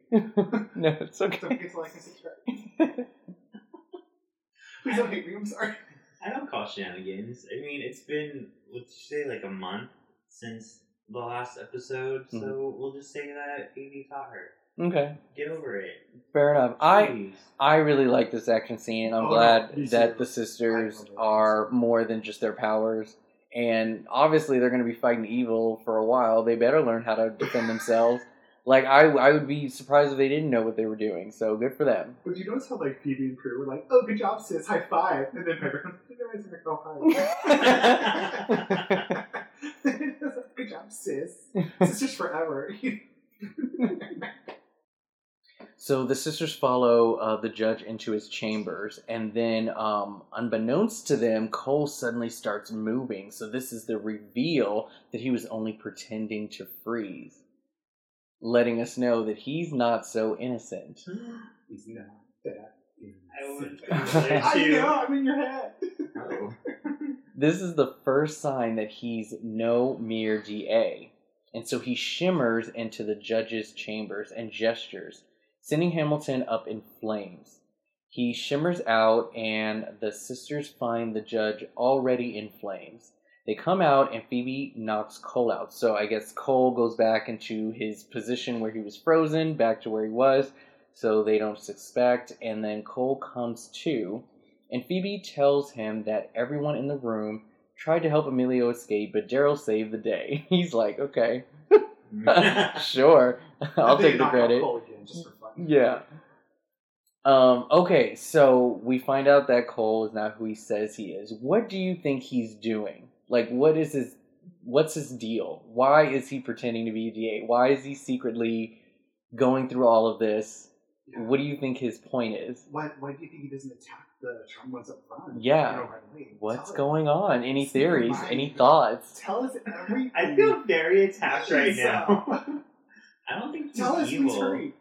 No, it's okay. Don't forget to like and subscribe. Please don't hate me. I'm sorry. I don't call shenanigans. I mean, it's been let's say like a month since the last episode, so mm-hmm. we'll just say that Phoebe caught her. Okay. Get over it. Fair enough. Jeez. I I really like this action scene. I'm oh, glad no, that too. The sisters are more than just their powers. And obviously they're going to be fighting evil for a while. They better learn how to defend themselves. Like, I I would be surprised if they didn't know what they were doing, so good for them. But do you notice how, like, Phoebe and Prue were like, oh, good job, sis, high five. And then Piper comes, you guys are going to go high. Good job, sis. Sisters forever. So the sisters follow uh, the judge into his chambers, and then, um, unbeknownst to them, Cole suddenly starts moving. So this is the reveal that he was only pretending to freeze, letting us know that he's not so innocent. He's not that innocent. I, I know, I'm in your head. Oh. This is the first sign that he's no mere D A. And so he shimmers into the judge's chambers and gestures, sending Hamilton up in flames. He shimmers out, and the sisters find the judge already in flames. They come out, and Phoebe knocks Cole out. So I guess Cole goes back into his position where he was frozen, back to where he was, so they don't suspect. And then Cole comes to, and Phoebe tells him that everyone in the room tried to help Emilio escape, but Daryl saved the day. He's like, okay. Sure. I'll take the credit. Cole again, just for fun. Yeah. Um, okay, so we find out that Cole is not who he says he is. What do you think he's doing? Like, what is his, what's his deal? Why is he pretending to be D A? Why is he secretly going through all of this? Yeah. What do you think his point is? Why, why do you think he doesn't attack the charm ones up front? Yeah. Right away? What's Tell going us. on? Any theories? Any thoughts? Tell us everything. I feel very attacked right now. I don't think he's Tell us evil. Right.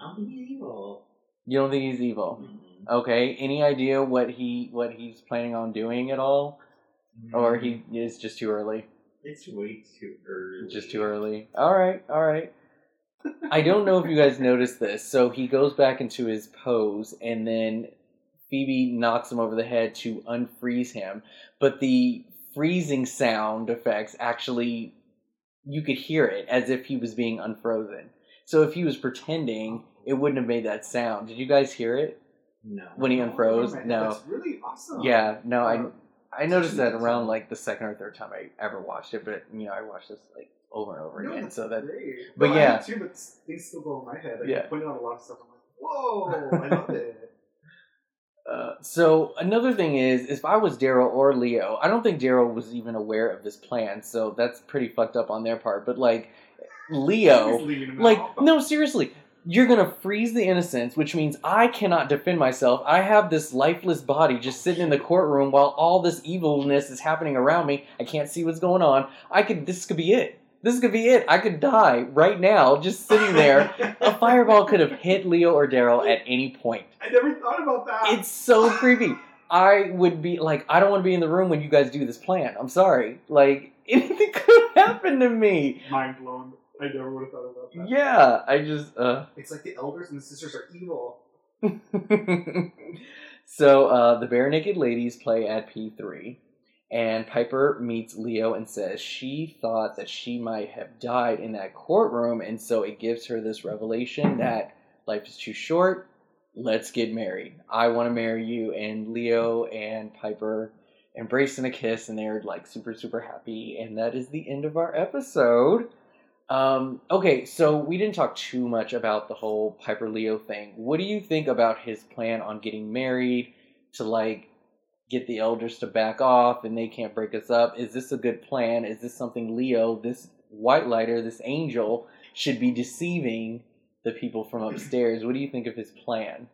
I don't think he's evil. You don't think he's evil? Mm-hmm. Okay. Any idea what he what he's planning on doing at all? Mm-hmm. Or he is just too early? It's way too early. Just too early. All right. All right. I don't know if you guys noticed this. So he goes back into his pose, and then Phoebe knocks him over the head to unfreeze him. But the freezing sound effects actually, you could hear it as if he was being unfrozen. So if he was pretending, it wouldn't have made that sound. Did you guys hear it? No. When he unfroze? Oh, no. That's really awesome. Yeah. No, um, I I noticed that around like the second or third time I ever watched it. But, you know, I watched this like over and over no, again. That's so that, great. But no, yeah, I do too, but things still go in my head. I yeah. pointed out a lot of stuff. I'm like, whoa, I love it. Uh, so another thing is, if I was Daryl or Leo, I don't think Daryl was even aware of this plan. So that's pretty fucked up on their part. But like Leo, like off. no, seriously, you're gonna freeze the innocents, which means I cannot defend myself. I have this lifeless body just sitting in the courtroom while all this evilness is happening around me. I can't see what's going on. I could. This could be it. This could be it. I could die right now, just sitting there. A fireball could have hit Leo or Daryl at any point. I never thought about that. It's so creepy. I would be like, I don't want to be in the room when you guys do this plan. I'm sorry. Like, anything could happen to me. Mind blown. I never would have thought about that. Yeah, I just... Uh... It's like the elders and the sisters are evil. So, uh, the Bare Naked Ladies play at P three. And Piper meets Leo and says she thought that she might have died in that courtroom. And so it gives her this revelation that life is too short. Let's get married. I want to marry you. And Leo and Piper embrace in a kiss. And they're like super, super happy. And that is the end of our episode. Um, okay, so we didn't talk too much about the whole Piper-Leo thing. What do you think about his plan on getting married to like... get the elders to back off, and they can't break us up? Is this a good plan? Is this something Leo, this white lighter, this angel, should be deceiving the people from upstairs? What do you think of his plan?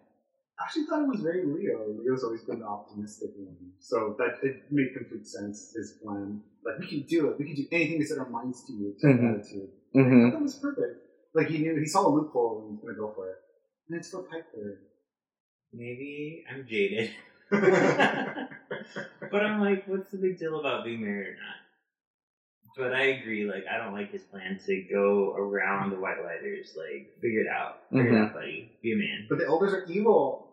I actually thought it was very Leo. Leo's always been the optimistic one. So that it made complete sense, his plan. Like, we can do it. We can do anything to set our minds to you. To mm-hmm. attitude. Mm-hmm. Like, I thought it was perfect. Like, he knew, he saw a loophole and he was going to go for it. And it's for Piper. Maybe I'm jaded. But I'm like, what's the big deal about being married or not? But I agree, like, I don't like his plan to go around the white lighters, like, figure it out. Figure mm-hmm. it out, buddy. Be a man. But the elders are evil.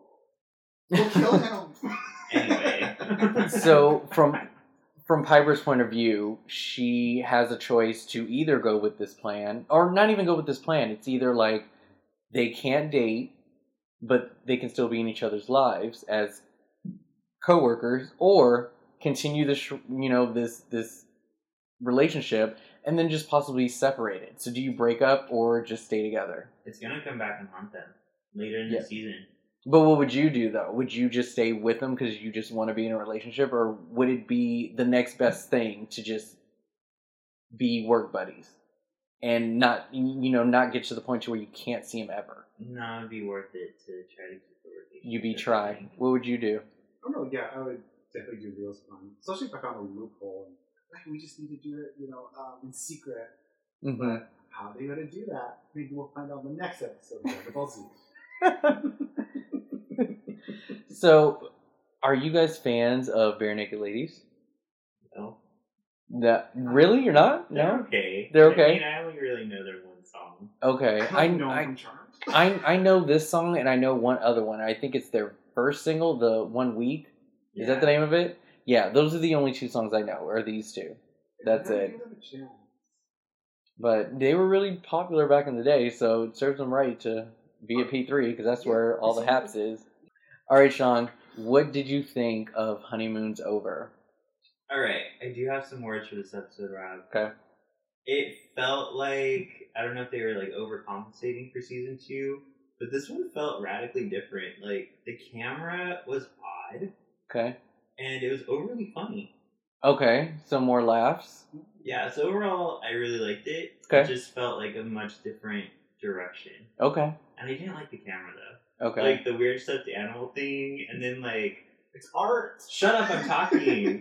We'll kill him. Anyway. So, from from Piper's point of view, she has a choice to either go with this plan, or not even go with this plan. It's either, like, they can't date, but they can still be in each other's lives as co-workers, or continue this, you know, this this relationship, and then just possibly separate it. So do you break up or just stay together? It's gonna come back and haunt them later in yeah. the season. But what would you do though? Would you just stay with them because you just want to be in a relationship, or would it be the next best thing to just be work buddies and not, you know, not get to the point to where you can't see them ever? No, it'd be worth it to try to keep the relationship. You'd be trying. What would you do? Oh no, yeah, I would definitely do Leo's plan. Especially if I found a loophole. And, hey, we just need to do it, you know, um, in secret. Mm-hmm. But how are they going to do that? Maybe we'll find out in the next episode of the Ballsy. So, are you guys fans of Bare Naked Ladies? No. That, really? You're not? No? They're okay. They're okay? I mean, I only really know their one song. Okay. I, I know I, from Charmed. I, I know this song, and I know one other one. I think it's their... first single, the one week, yeah. Is that the name of it? Yeah, those are the only two songs I know, are these two. That's it. But they were really popular back in the day, so it serves them right to be a P three, because that's where all the haps is. All right, Sean, what did you think of Honeymoon's Over? All right, I do have some words for this episode, Rob. Okay. It felt like, I don't know if they were, like, overcompensating for season two, but this one felt radically different. Like, the camera was odd. Okay. And it was overly funny. Okay, so more laughs. Yeah, so overall, I really liked it. Okay. It just felt like a much different direction. Okay. And I didn't like the camera, though. Okay. Like, the weird stuffed animal thing, and then, like... It's art! Shut up, I'm talking!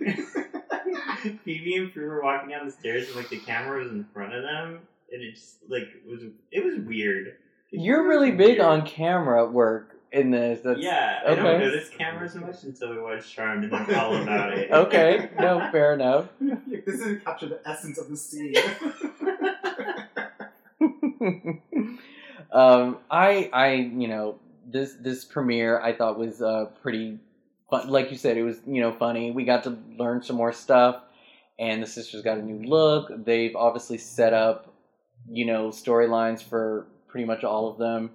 Phoebe and Prue were walking down the stairs, and, like, the camera was in front of them, and it just, like, it was, it was weird. It You're really big weird. on camera work. In this, that's, yeah, okay. I don't notice cameras much until we watch Charmed, and that's all about it. Okay, no, fair enough. This didn't capture the essence of the scene. um, I, I, you know, this this premiere I thought was uh, pretty fun. Like you said, it was, you know, funny. We got to learn some more stuff, and the sisters got a new look. They've obviously set up, you know, storylines for pretty much all of them.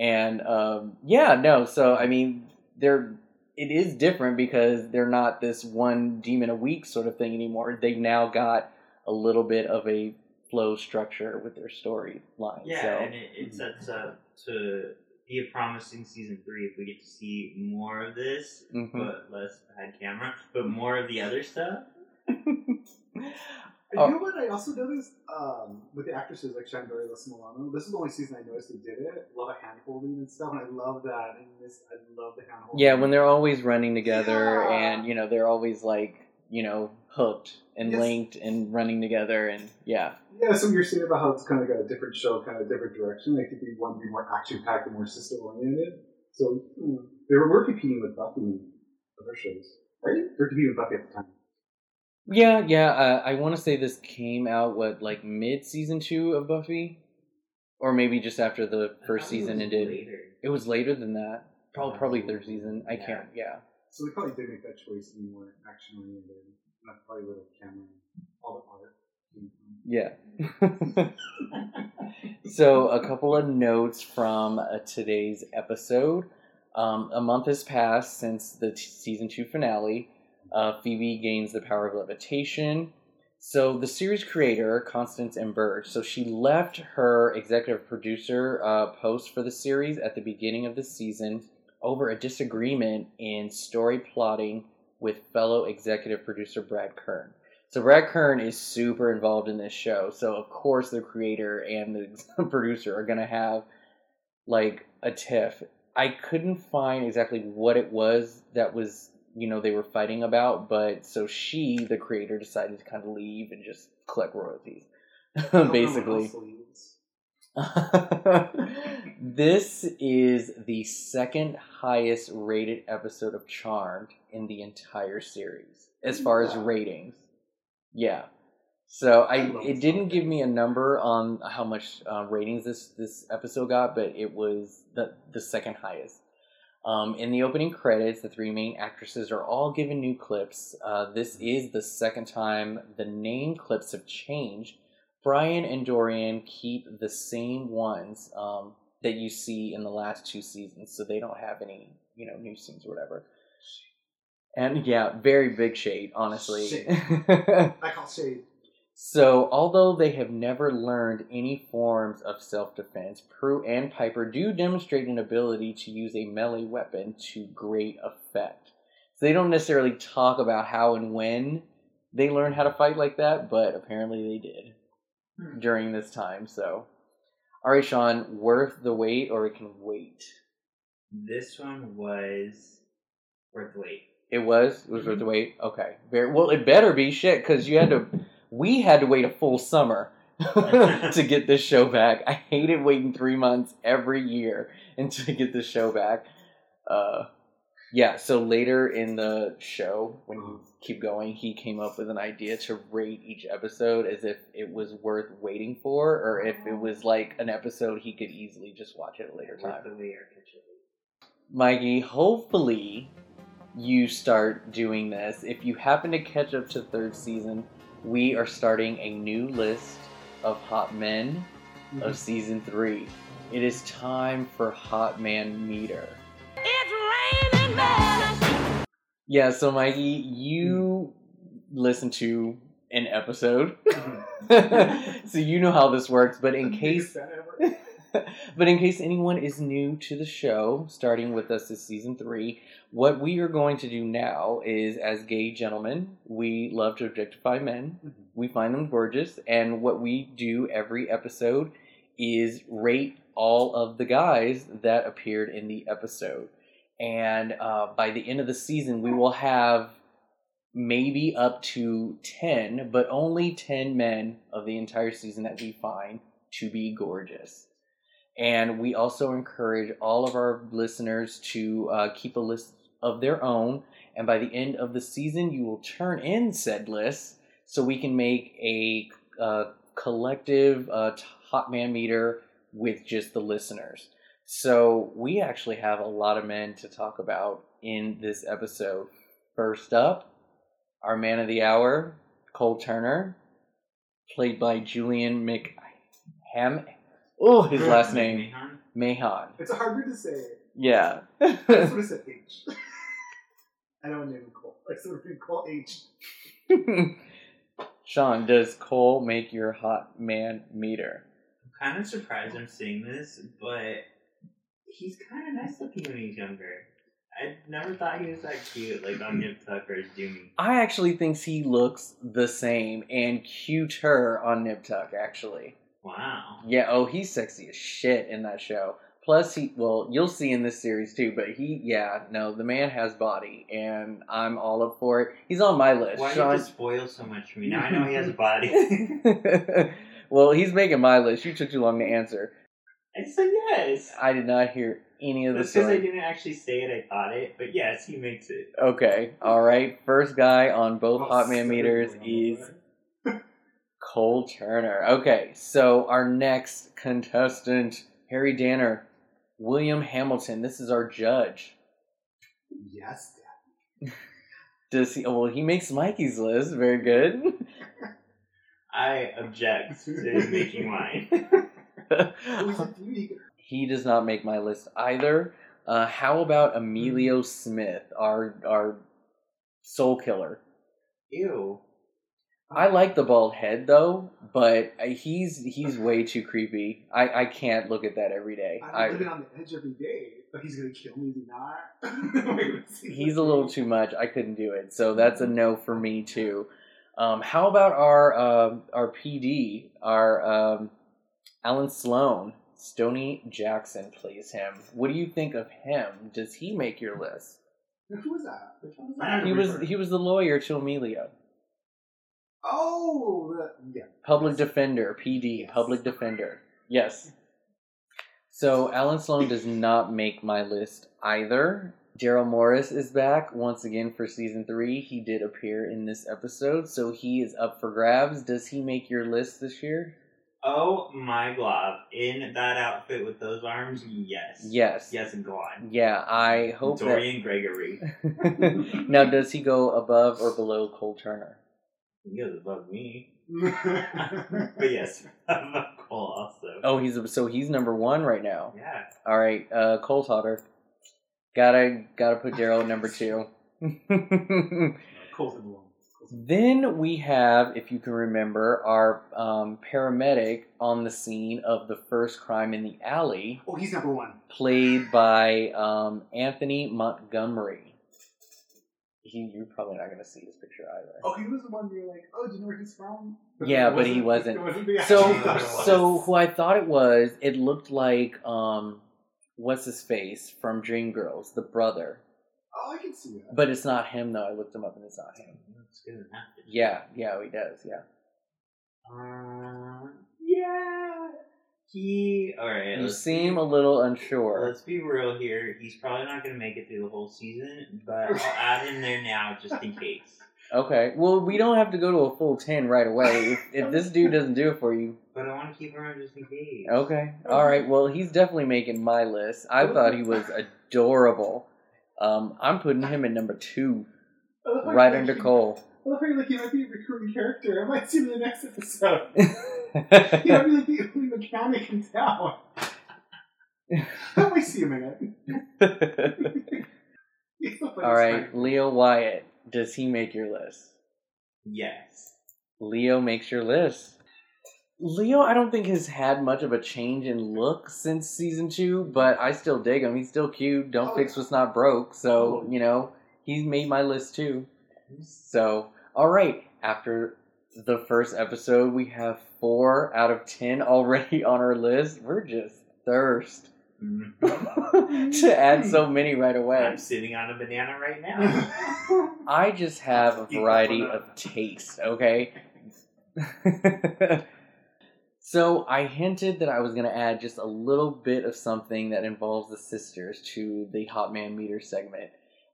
And, um, yeah, no, so, I mean, they're, it is different because they're not this one demon a week sort of thing anymore. They've now got a little bit of a flow structure with their storyline. Yeah, so. And it, it sets up to be a promising season three if we get to see more of this, mm-hmm. but less behind camera, but more of the other stuff. Oh. You know what I also noticed um, with the actresses like Shannen Doherty, Alyssa Milano? This is the only season I noticed they did it. A lot of hand holding and stuff, and I love that. And this, I love the hand holding. Yeah, when they're always running together, yeah. and you know they're always like you know hooked and yes. linked and running together, and yeah. Yeah, so you're saying about how it's kind of got a different show, kind of different direction. Like, I think they want to be more action packed and more sister oriented. So mm, they were competing with Buffy and other shows, right? They were competing with Buffy at the time. Yeah, yeah, uh, I want to say this came out, what, like mid-season two of Buffy? Or maybe just after the first season it ended. Later. It was later than that. Probably, probably third season. I yeah. can't, yeah. So they probably did make that choice anymore, actually, and that's probably where the camera all the art. Yeah. So a couple of notes from uh, today's episode. Um, a month has passed since the t- season two finale. Uh, Phoebe gains the power of levitation. So the series creator, Constance M. Burge, so she left her executive producer uh, post for the series at the beginning of the season over a disagreement in story plotting with fellow executive producer Brad Kern. So Brad Kern is super involved in this show. So of course the creator and the producer are going to have like a tiff. I couldn't find exactly what it was that was... you know, they were fighting about, but so she, the creator, decided to kind of leave and just collect royalties, basically. This is the second highest rated episode of Charmed in the entire series, as far as ratings. Yeah. So I, I it didn't give me a number on how much uh, ratings this, this episode got, but it was the, the second highest. Um, in the opening credits, the three main actresses are all given new clips. Uh, this is the second time the name clips have changed. Brian and Dorian keep the same ones um, that you see in the last two seasons, so they don't have any, you know, new scenes or whatever. And yeah, very big shade, honestly. Shade. I call shade. So, although they have never learned any forms of self-defense, Prue and Piper do demonstrate an ability to use a melee weapon to great effect. So they don't necessarily talk about how and when they learned how to fight like that, but apparently they did hmm. during this time, so. Alright, Sean, worth the wait or it can wait? This one was worth the wait. It was? It was mm-hmm. worth the wait? Okay. Very, well, it better be, shit, because you had to... We had to wait a full summer to get this show back. I hated waiting three months every year and to get this show back. Uh, yeah, so later in the show, when you keep going, he came up with an idea to rate each episode as if it was worth waiting for, or if it was like an episode he could easily just watch at a later time. Mikey, hopefully you start doing this. If you happen to catch up to the third season, we are starting a new list of hot men mm-hmm. of season three. It is time for Hot Man Meter. It's raining men! Yeah, so Mikey, you mm-hmm. listened to an episode. Mm-hmm. So you know how this works, but in case... But in case anyone is new to the show, starting with us this season three, what we are going to do now is, as gay gentlemen, we love to objectify men. Mm-hmm. We find them gorgeous. And what we do every episode is rate all of the guys that appeared in the episode. And uh, by the end of the season, we will have maybe up to ten, but only ten men of the entire season that we find to be gorgeous. And we also encourage all of our listeners to uh, keep a list of their own. And by the end of the season, you will turn in said list so we can make a uh, collective uh, Hot Man Meter with just the listeners. So we actually have a lot of men to talk about in this episode. First up, our man of the hour, Cole Turner, played by Julian McMahon. Oh, his last name. Mahon. It's harder to say. Yeah. I just want to say H. I don't name him Cole. I just want to name Cole H. Sean, does Cole make your hot man meter? I'm kind of surprised I'm seeing this, but he's kind of nice looking when he's younger. I never thought he was that cute, like on Nip Tuck or Doomy. I actually think he looks the same and cuter on Nip Tuck, actually. Wow. Yeah, oh, he's sexy as shit in that show. Plus, he, well, you'll see in this series too, but he, yeah, no, the man has body, and I'm all up for it. He's on my list. Why Sean... did you spoil so much for me? Now I know he has a body. Well, he's making my list. You took too long to answer. I said yes. I did not hear any of the story. That's because I didn't actually say it, I thought it, but yes, he makes it. Okay, alright. First guy on both oh, Hot Man so Meters is... Cole Turner. Okay, so our next contestant, Harry Danner, William Hamilton. This is our judge. Yes, Daddy. Does he? Well, he makes Mikey's list. Very good. I object to making mine. He does not make my list either. Uh, how about Emilio Smith, our our soul killer? Ew. I like the bald head, though, but he's he's way too creepy. I, I can't look at that every day. I live it on the edge every day, but he's going to kill me not. He's a little too much. I couldn't do it, so that's a no for me, too. Um, how about our uh, our P D, our um, Alan Sloan? Stoney Jackson plays him. What do you think of him? Does he make your list? Who was that? Which one was that? He was, he was the lawyer to Emilio. Oh, uh, yeah. Public yes. defender, P D, yes. public defender. Yes. So, Alan Sloan does not make my list either. Daryl Morris is back once again for season three. He did appear in this episode, so he is up for grabs. Does he make your list this year? Oh my glob. In that outfit with those arms, yes. Yes. Yes, and God. Yeah, I hope Dorian that... Dorian Gregory. Now, does he go above or below Cole Turner? He goes above me. But yes, above Cole also. Oh, he's so he's number one right now. Yeah. All right, uh, Cole Totter. Gotta gotta put Daryl at number two. Cole's number one. Then we have, if you can remember, our um, paramedic on the scene of the first crime in the alley. Oh, he's number one. Played by um, Anthony Montgomery. He, you're probably not going to see his picture either. Oh, he was the one you're like, oh, do you know where he's from? But yeah, but he wasn't. wasn't so, so who I thought it was, it looked like, um, what's his face from Dreamgirls, the brother. Oh, I can see that. But it's not him, though. I looked him up, and it's not him. It's good enough. Yeah, yeah, he does. Yeah. Uh, yeah. He. All right. You seem be, a little unsure. Let's be real here. He's probably not going to make it through the whole season, but I'll add him there now just in case. Okay. Well, we don't have to go to a full ten right away if, if this dude doesn't do it for you. But I want to keep him around just in case. Okay. All right. Well, he's definitely making my list. I thought he was adorable. Um, I'm putting him at number two, right under Cole. I love how you're like, he might be a recurring character. I might see him in the next episode. He might be like the only mechanic in town. I might see him in it. All right, story. Leo Wyatt. Does he make your list? Yes. Leo makes your list. Leo, I don't think has had much of a change in look since season two, but I still dig him. He's still cute. Don't oh, fix what's not broke. So, you know, he's made my list too. So, all right. After the first episode, we have four out of ten already on our list. We're just thirst to add so many right away. I'm sitting on a banana right now. I just have a variety of tastes, okay? So I hinted that I was going to add just a little bit of something that involves the sisters to the Hot Man Meter segment.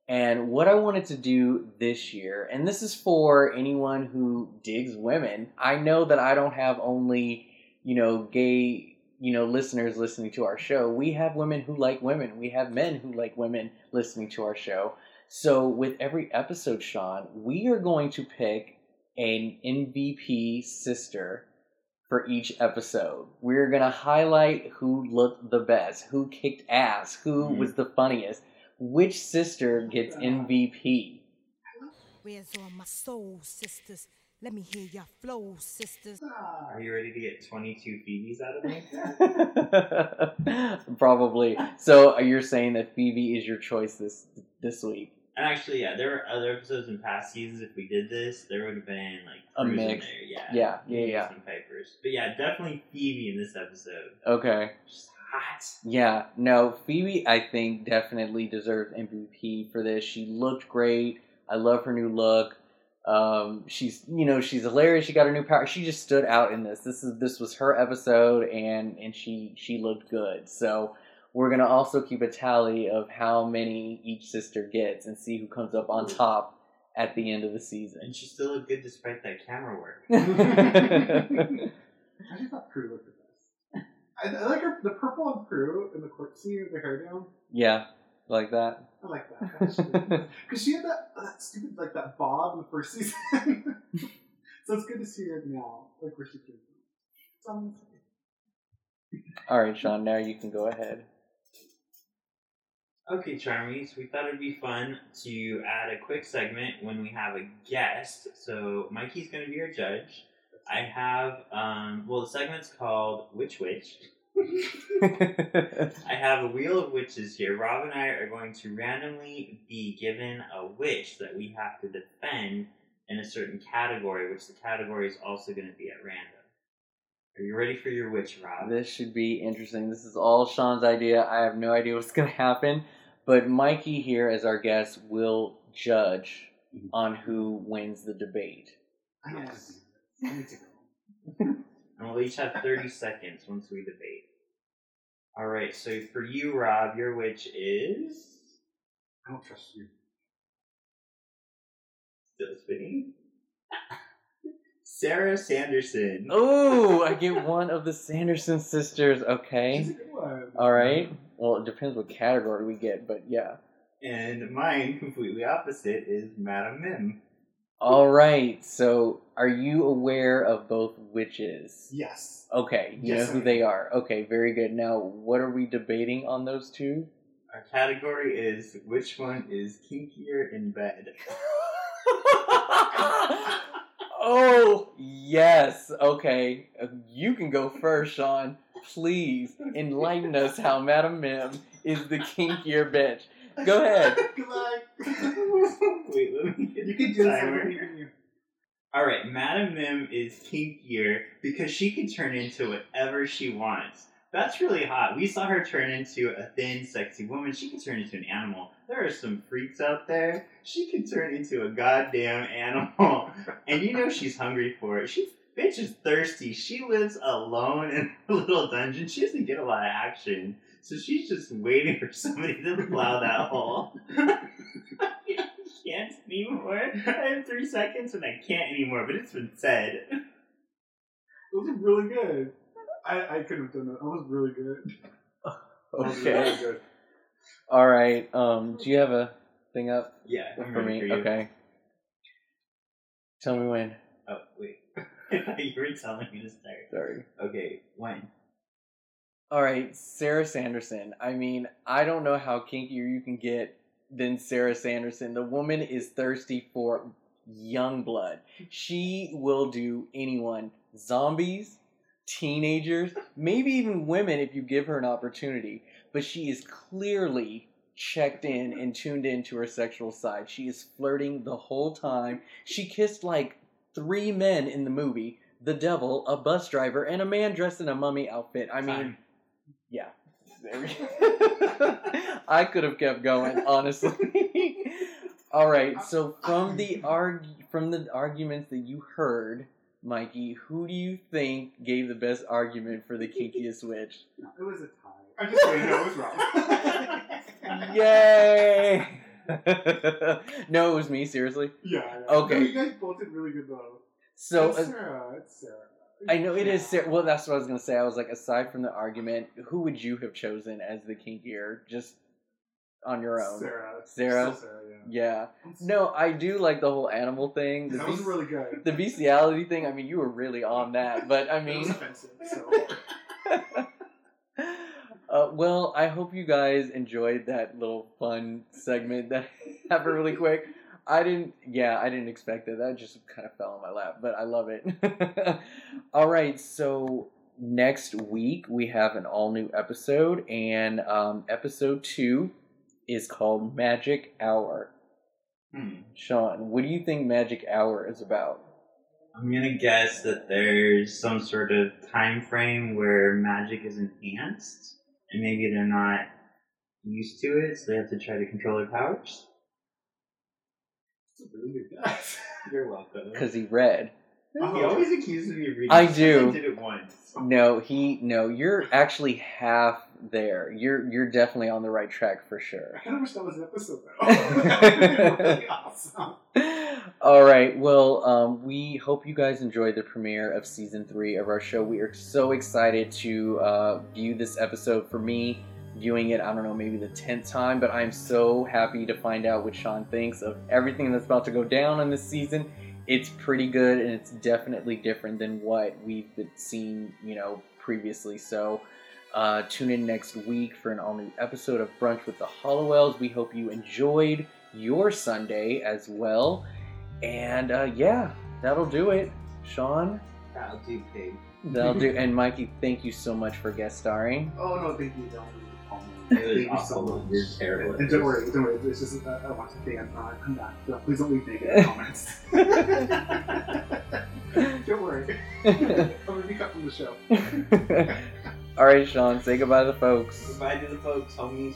And what I wanted to do this year, and this is for anyone who digs women. I know that I don't have only, you know, gay... you know, listeners listening to our show. We have women who like women. We have men who like women listening to our show. So with every episode, Sean, we are going to pick an M V P sister for each episode. We're going to highlight who looked the best, who kicked ass, who mm-hmm. was the funniest, which sister gets M V P. Where's all my soul, sisters? Let me hear your flow, sisters. Are you ready to get twenty-two Phoebes out of me? Probably. So you're saying that Phoebe is your choice this this week? Actually, yeah. There were other episodes in past seasons. If we did this, there would have been like a mix. There. Yeah, yeah, yeah, yeah. Some Pipers, but yeah, definitely Phoebe in this episode. Okay. She's hot. Yeah. No, Phoebe, I think definitely deserves M V P for this. She looked great. I love her new look. Um, she's, you know, she's hilarious. She got her new power. She just stood out in this. This is, this was her episode and, and she, she looked good. So we're going to also keep a tally of how many each sister gets and see who comes up on top at the end of the season. And she still looked good despite that camera work. I just thought Prue looked the best. I like her, the purple on Prue in the court scene with the hair down. Yeah. Like that? I like that, actually. Because she had that, uh, that stupid, like, that bob in the first season. So it's good to see her now, like, where she came from. All right, Sean, now you can go ahead. Okay, Charmies, we thought it'd be fun to add a quick segment when we have a guest. So Mikey's going to be our judge. I have, um, well, the segment's called Which Witch? I have a wheel of witches here. Rob and I are going to randomly be given a wish that we have to defend in a certain category, which the category is also going to be at random. Are you ready for your witch, Rob? This should be interesting. This is all Sean's idea. I have no idea what's going to happen, but Mikey here as our guest will judge mm-hmm. on who wins the debate. Yes. I need to go. And we'll each have thirty seconds once we debate. All right, so for you, Rob, your witch is... I don't trust you. Still spinning? Sarah Sanderson. Oh, I get one of the Sanderson sisters, okay. She's a good one. All right. Well, it depends what category we get, but yeah. And mine, completely opposite, is Madame Mim. All right, so are you aware of both witches? Yes. Okay, you yes, know who I they am. Are. Okay, very good. Now, what are we debating on those two? Our category is which one is kinkier in bed. Oh, yes. Okay, you can go first, Sean. Please enlighten us how Madame Mim is the kinkier bitch. Go ahead. Wait, let me get you can do this. All right, Madame Mim is kinkier because she can turn into whatever she wants. That's really hot. We saw her turn into a thin, sexy woman. She can turn into an animal. There are some freaks out there. She can turn into a goddamn animal. And you know she's hungry for it. She's bitch is thirsty. She lives alone in her little dungeon. She doesn't get a lot of action. So she's just waiting for somebody to plow that hole. I can't anymore. I have three seconds and I can't anymore, but it's been said. It was really good. I, I could have done that. I was really good. Okay. Really good. All right. Um, do you have a thing up? Yeah, I'm for me. For you. Okay. Tell me when. Oh wait, you were telling me to start. Sorry. Okay, when? All right, Sarah Sanderson. I mean, I don't know how kinkier you can get than Sarah Sanderson. The woman is thirsty for young blood. She will do anyone. Zombies, teenagers, maybe even women if you give her an opportunity. But she is clearly checked in and tuned into her sexual side. She is flirting the whole time. She kissed like three men in the movie. The devil, a bus driver, and a man dressed in a mummy outfit. I mean, time. Yeah. There we go. I could have kept going, honestly. All right, so from the arg- from the arguments that you heard, Mikey, who do you think gave the best argument for the kinkiest witch? It was a tie. I just didn't know it was wrong. Yay! No, it was me, seriously? Yeah. yeah. Okay. No, you guys both did really good, though. So, it's Sarah. It's Sarah. I know it is Sarah. Well, that's what I was going to say. I was like, aside from the argument, who would you have chosen as the kinkier just on your own? Sarah. Sarah? Sarah, yeah. yeah. No, I do like the whole animal thing. The that was be- really good. The bestiality thing, I mean, you were really on that. But, I mean... It was offensive, so... Uh, well, I hope you guys enjoyed that little fun segment that happened really quick. I didn't, yeah, I didn't expect it. That just kind of fell on my lap, but I love it. All right, so next week we have an all-new episode, and um, episode two is called Magic Hour. Hmm. Sean, what do you think Magic Hour is about? I'm going to guess that there's some sort of time frame where magic is enhanced. And maybe they're not used to it, so they have to try to control their powers. That's a really good guess. You're welcome. Because he read. Oh, he always accuses me of reading. I do. I did it once. No, he. No, you're actually half there. You're you're definitely on the right track for sure. I wish that was an episode though. That would be really awesome. All right. Well, um, we hope you guys enjoyed the premiere of season three of our show. We are so excited to uh, view this episode. For me, viewing it, I don't know, maybe the tenth time, but I'm so happy to find out what Sean thinks of everything that's about to go down in this season. It's pretty good, and it's definitely different than what we've been seen, you know, previously. So uh, tune in next week for an all-new episode of Brunch with the Halliwells. We hope you enjoyed your Sunday as well. And uh, yeah, that'll do it. Sean? That'll do, Pig. That'll do. And Mikey, thank you so much for guest starring. Oh, no, thank you. Don't It was Thank awful. You so terrible. And don't worry, don't worry. It's just a watch thing. I'm not. I'm not. So please don't leave negative comments. Don't worry. I'm gonna be cut from the show. All right, Sean. Say goodbye to the folks. Goodbye to the folks, homies.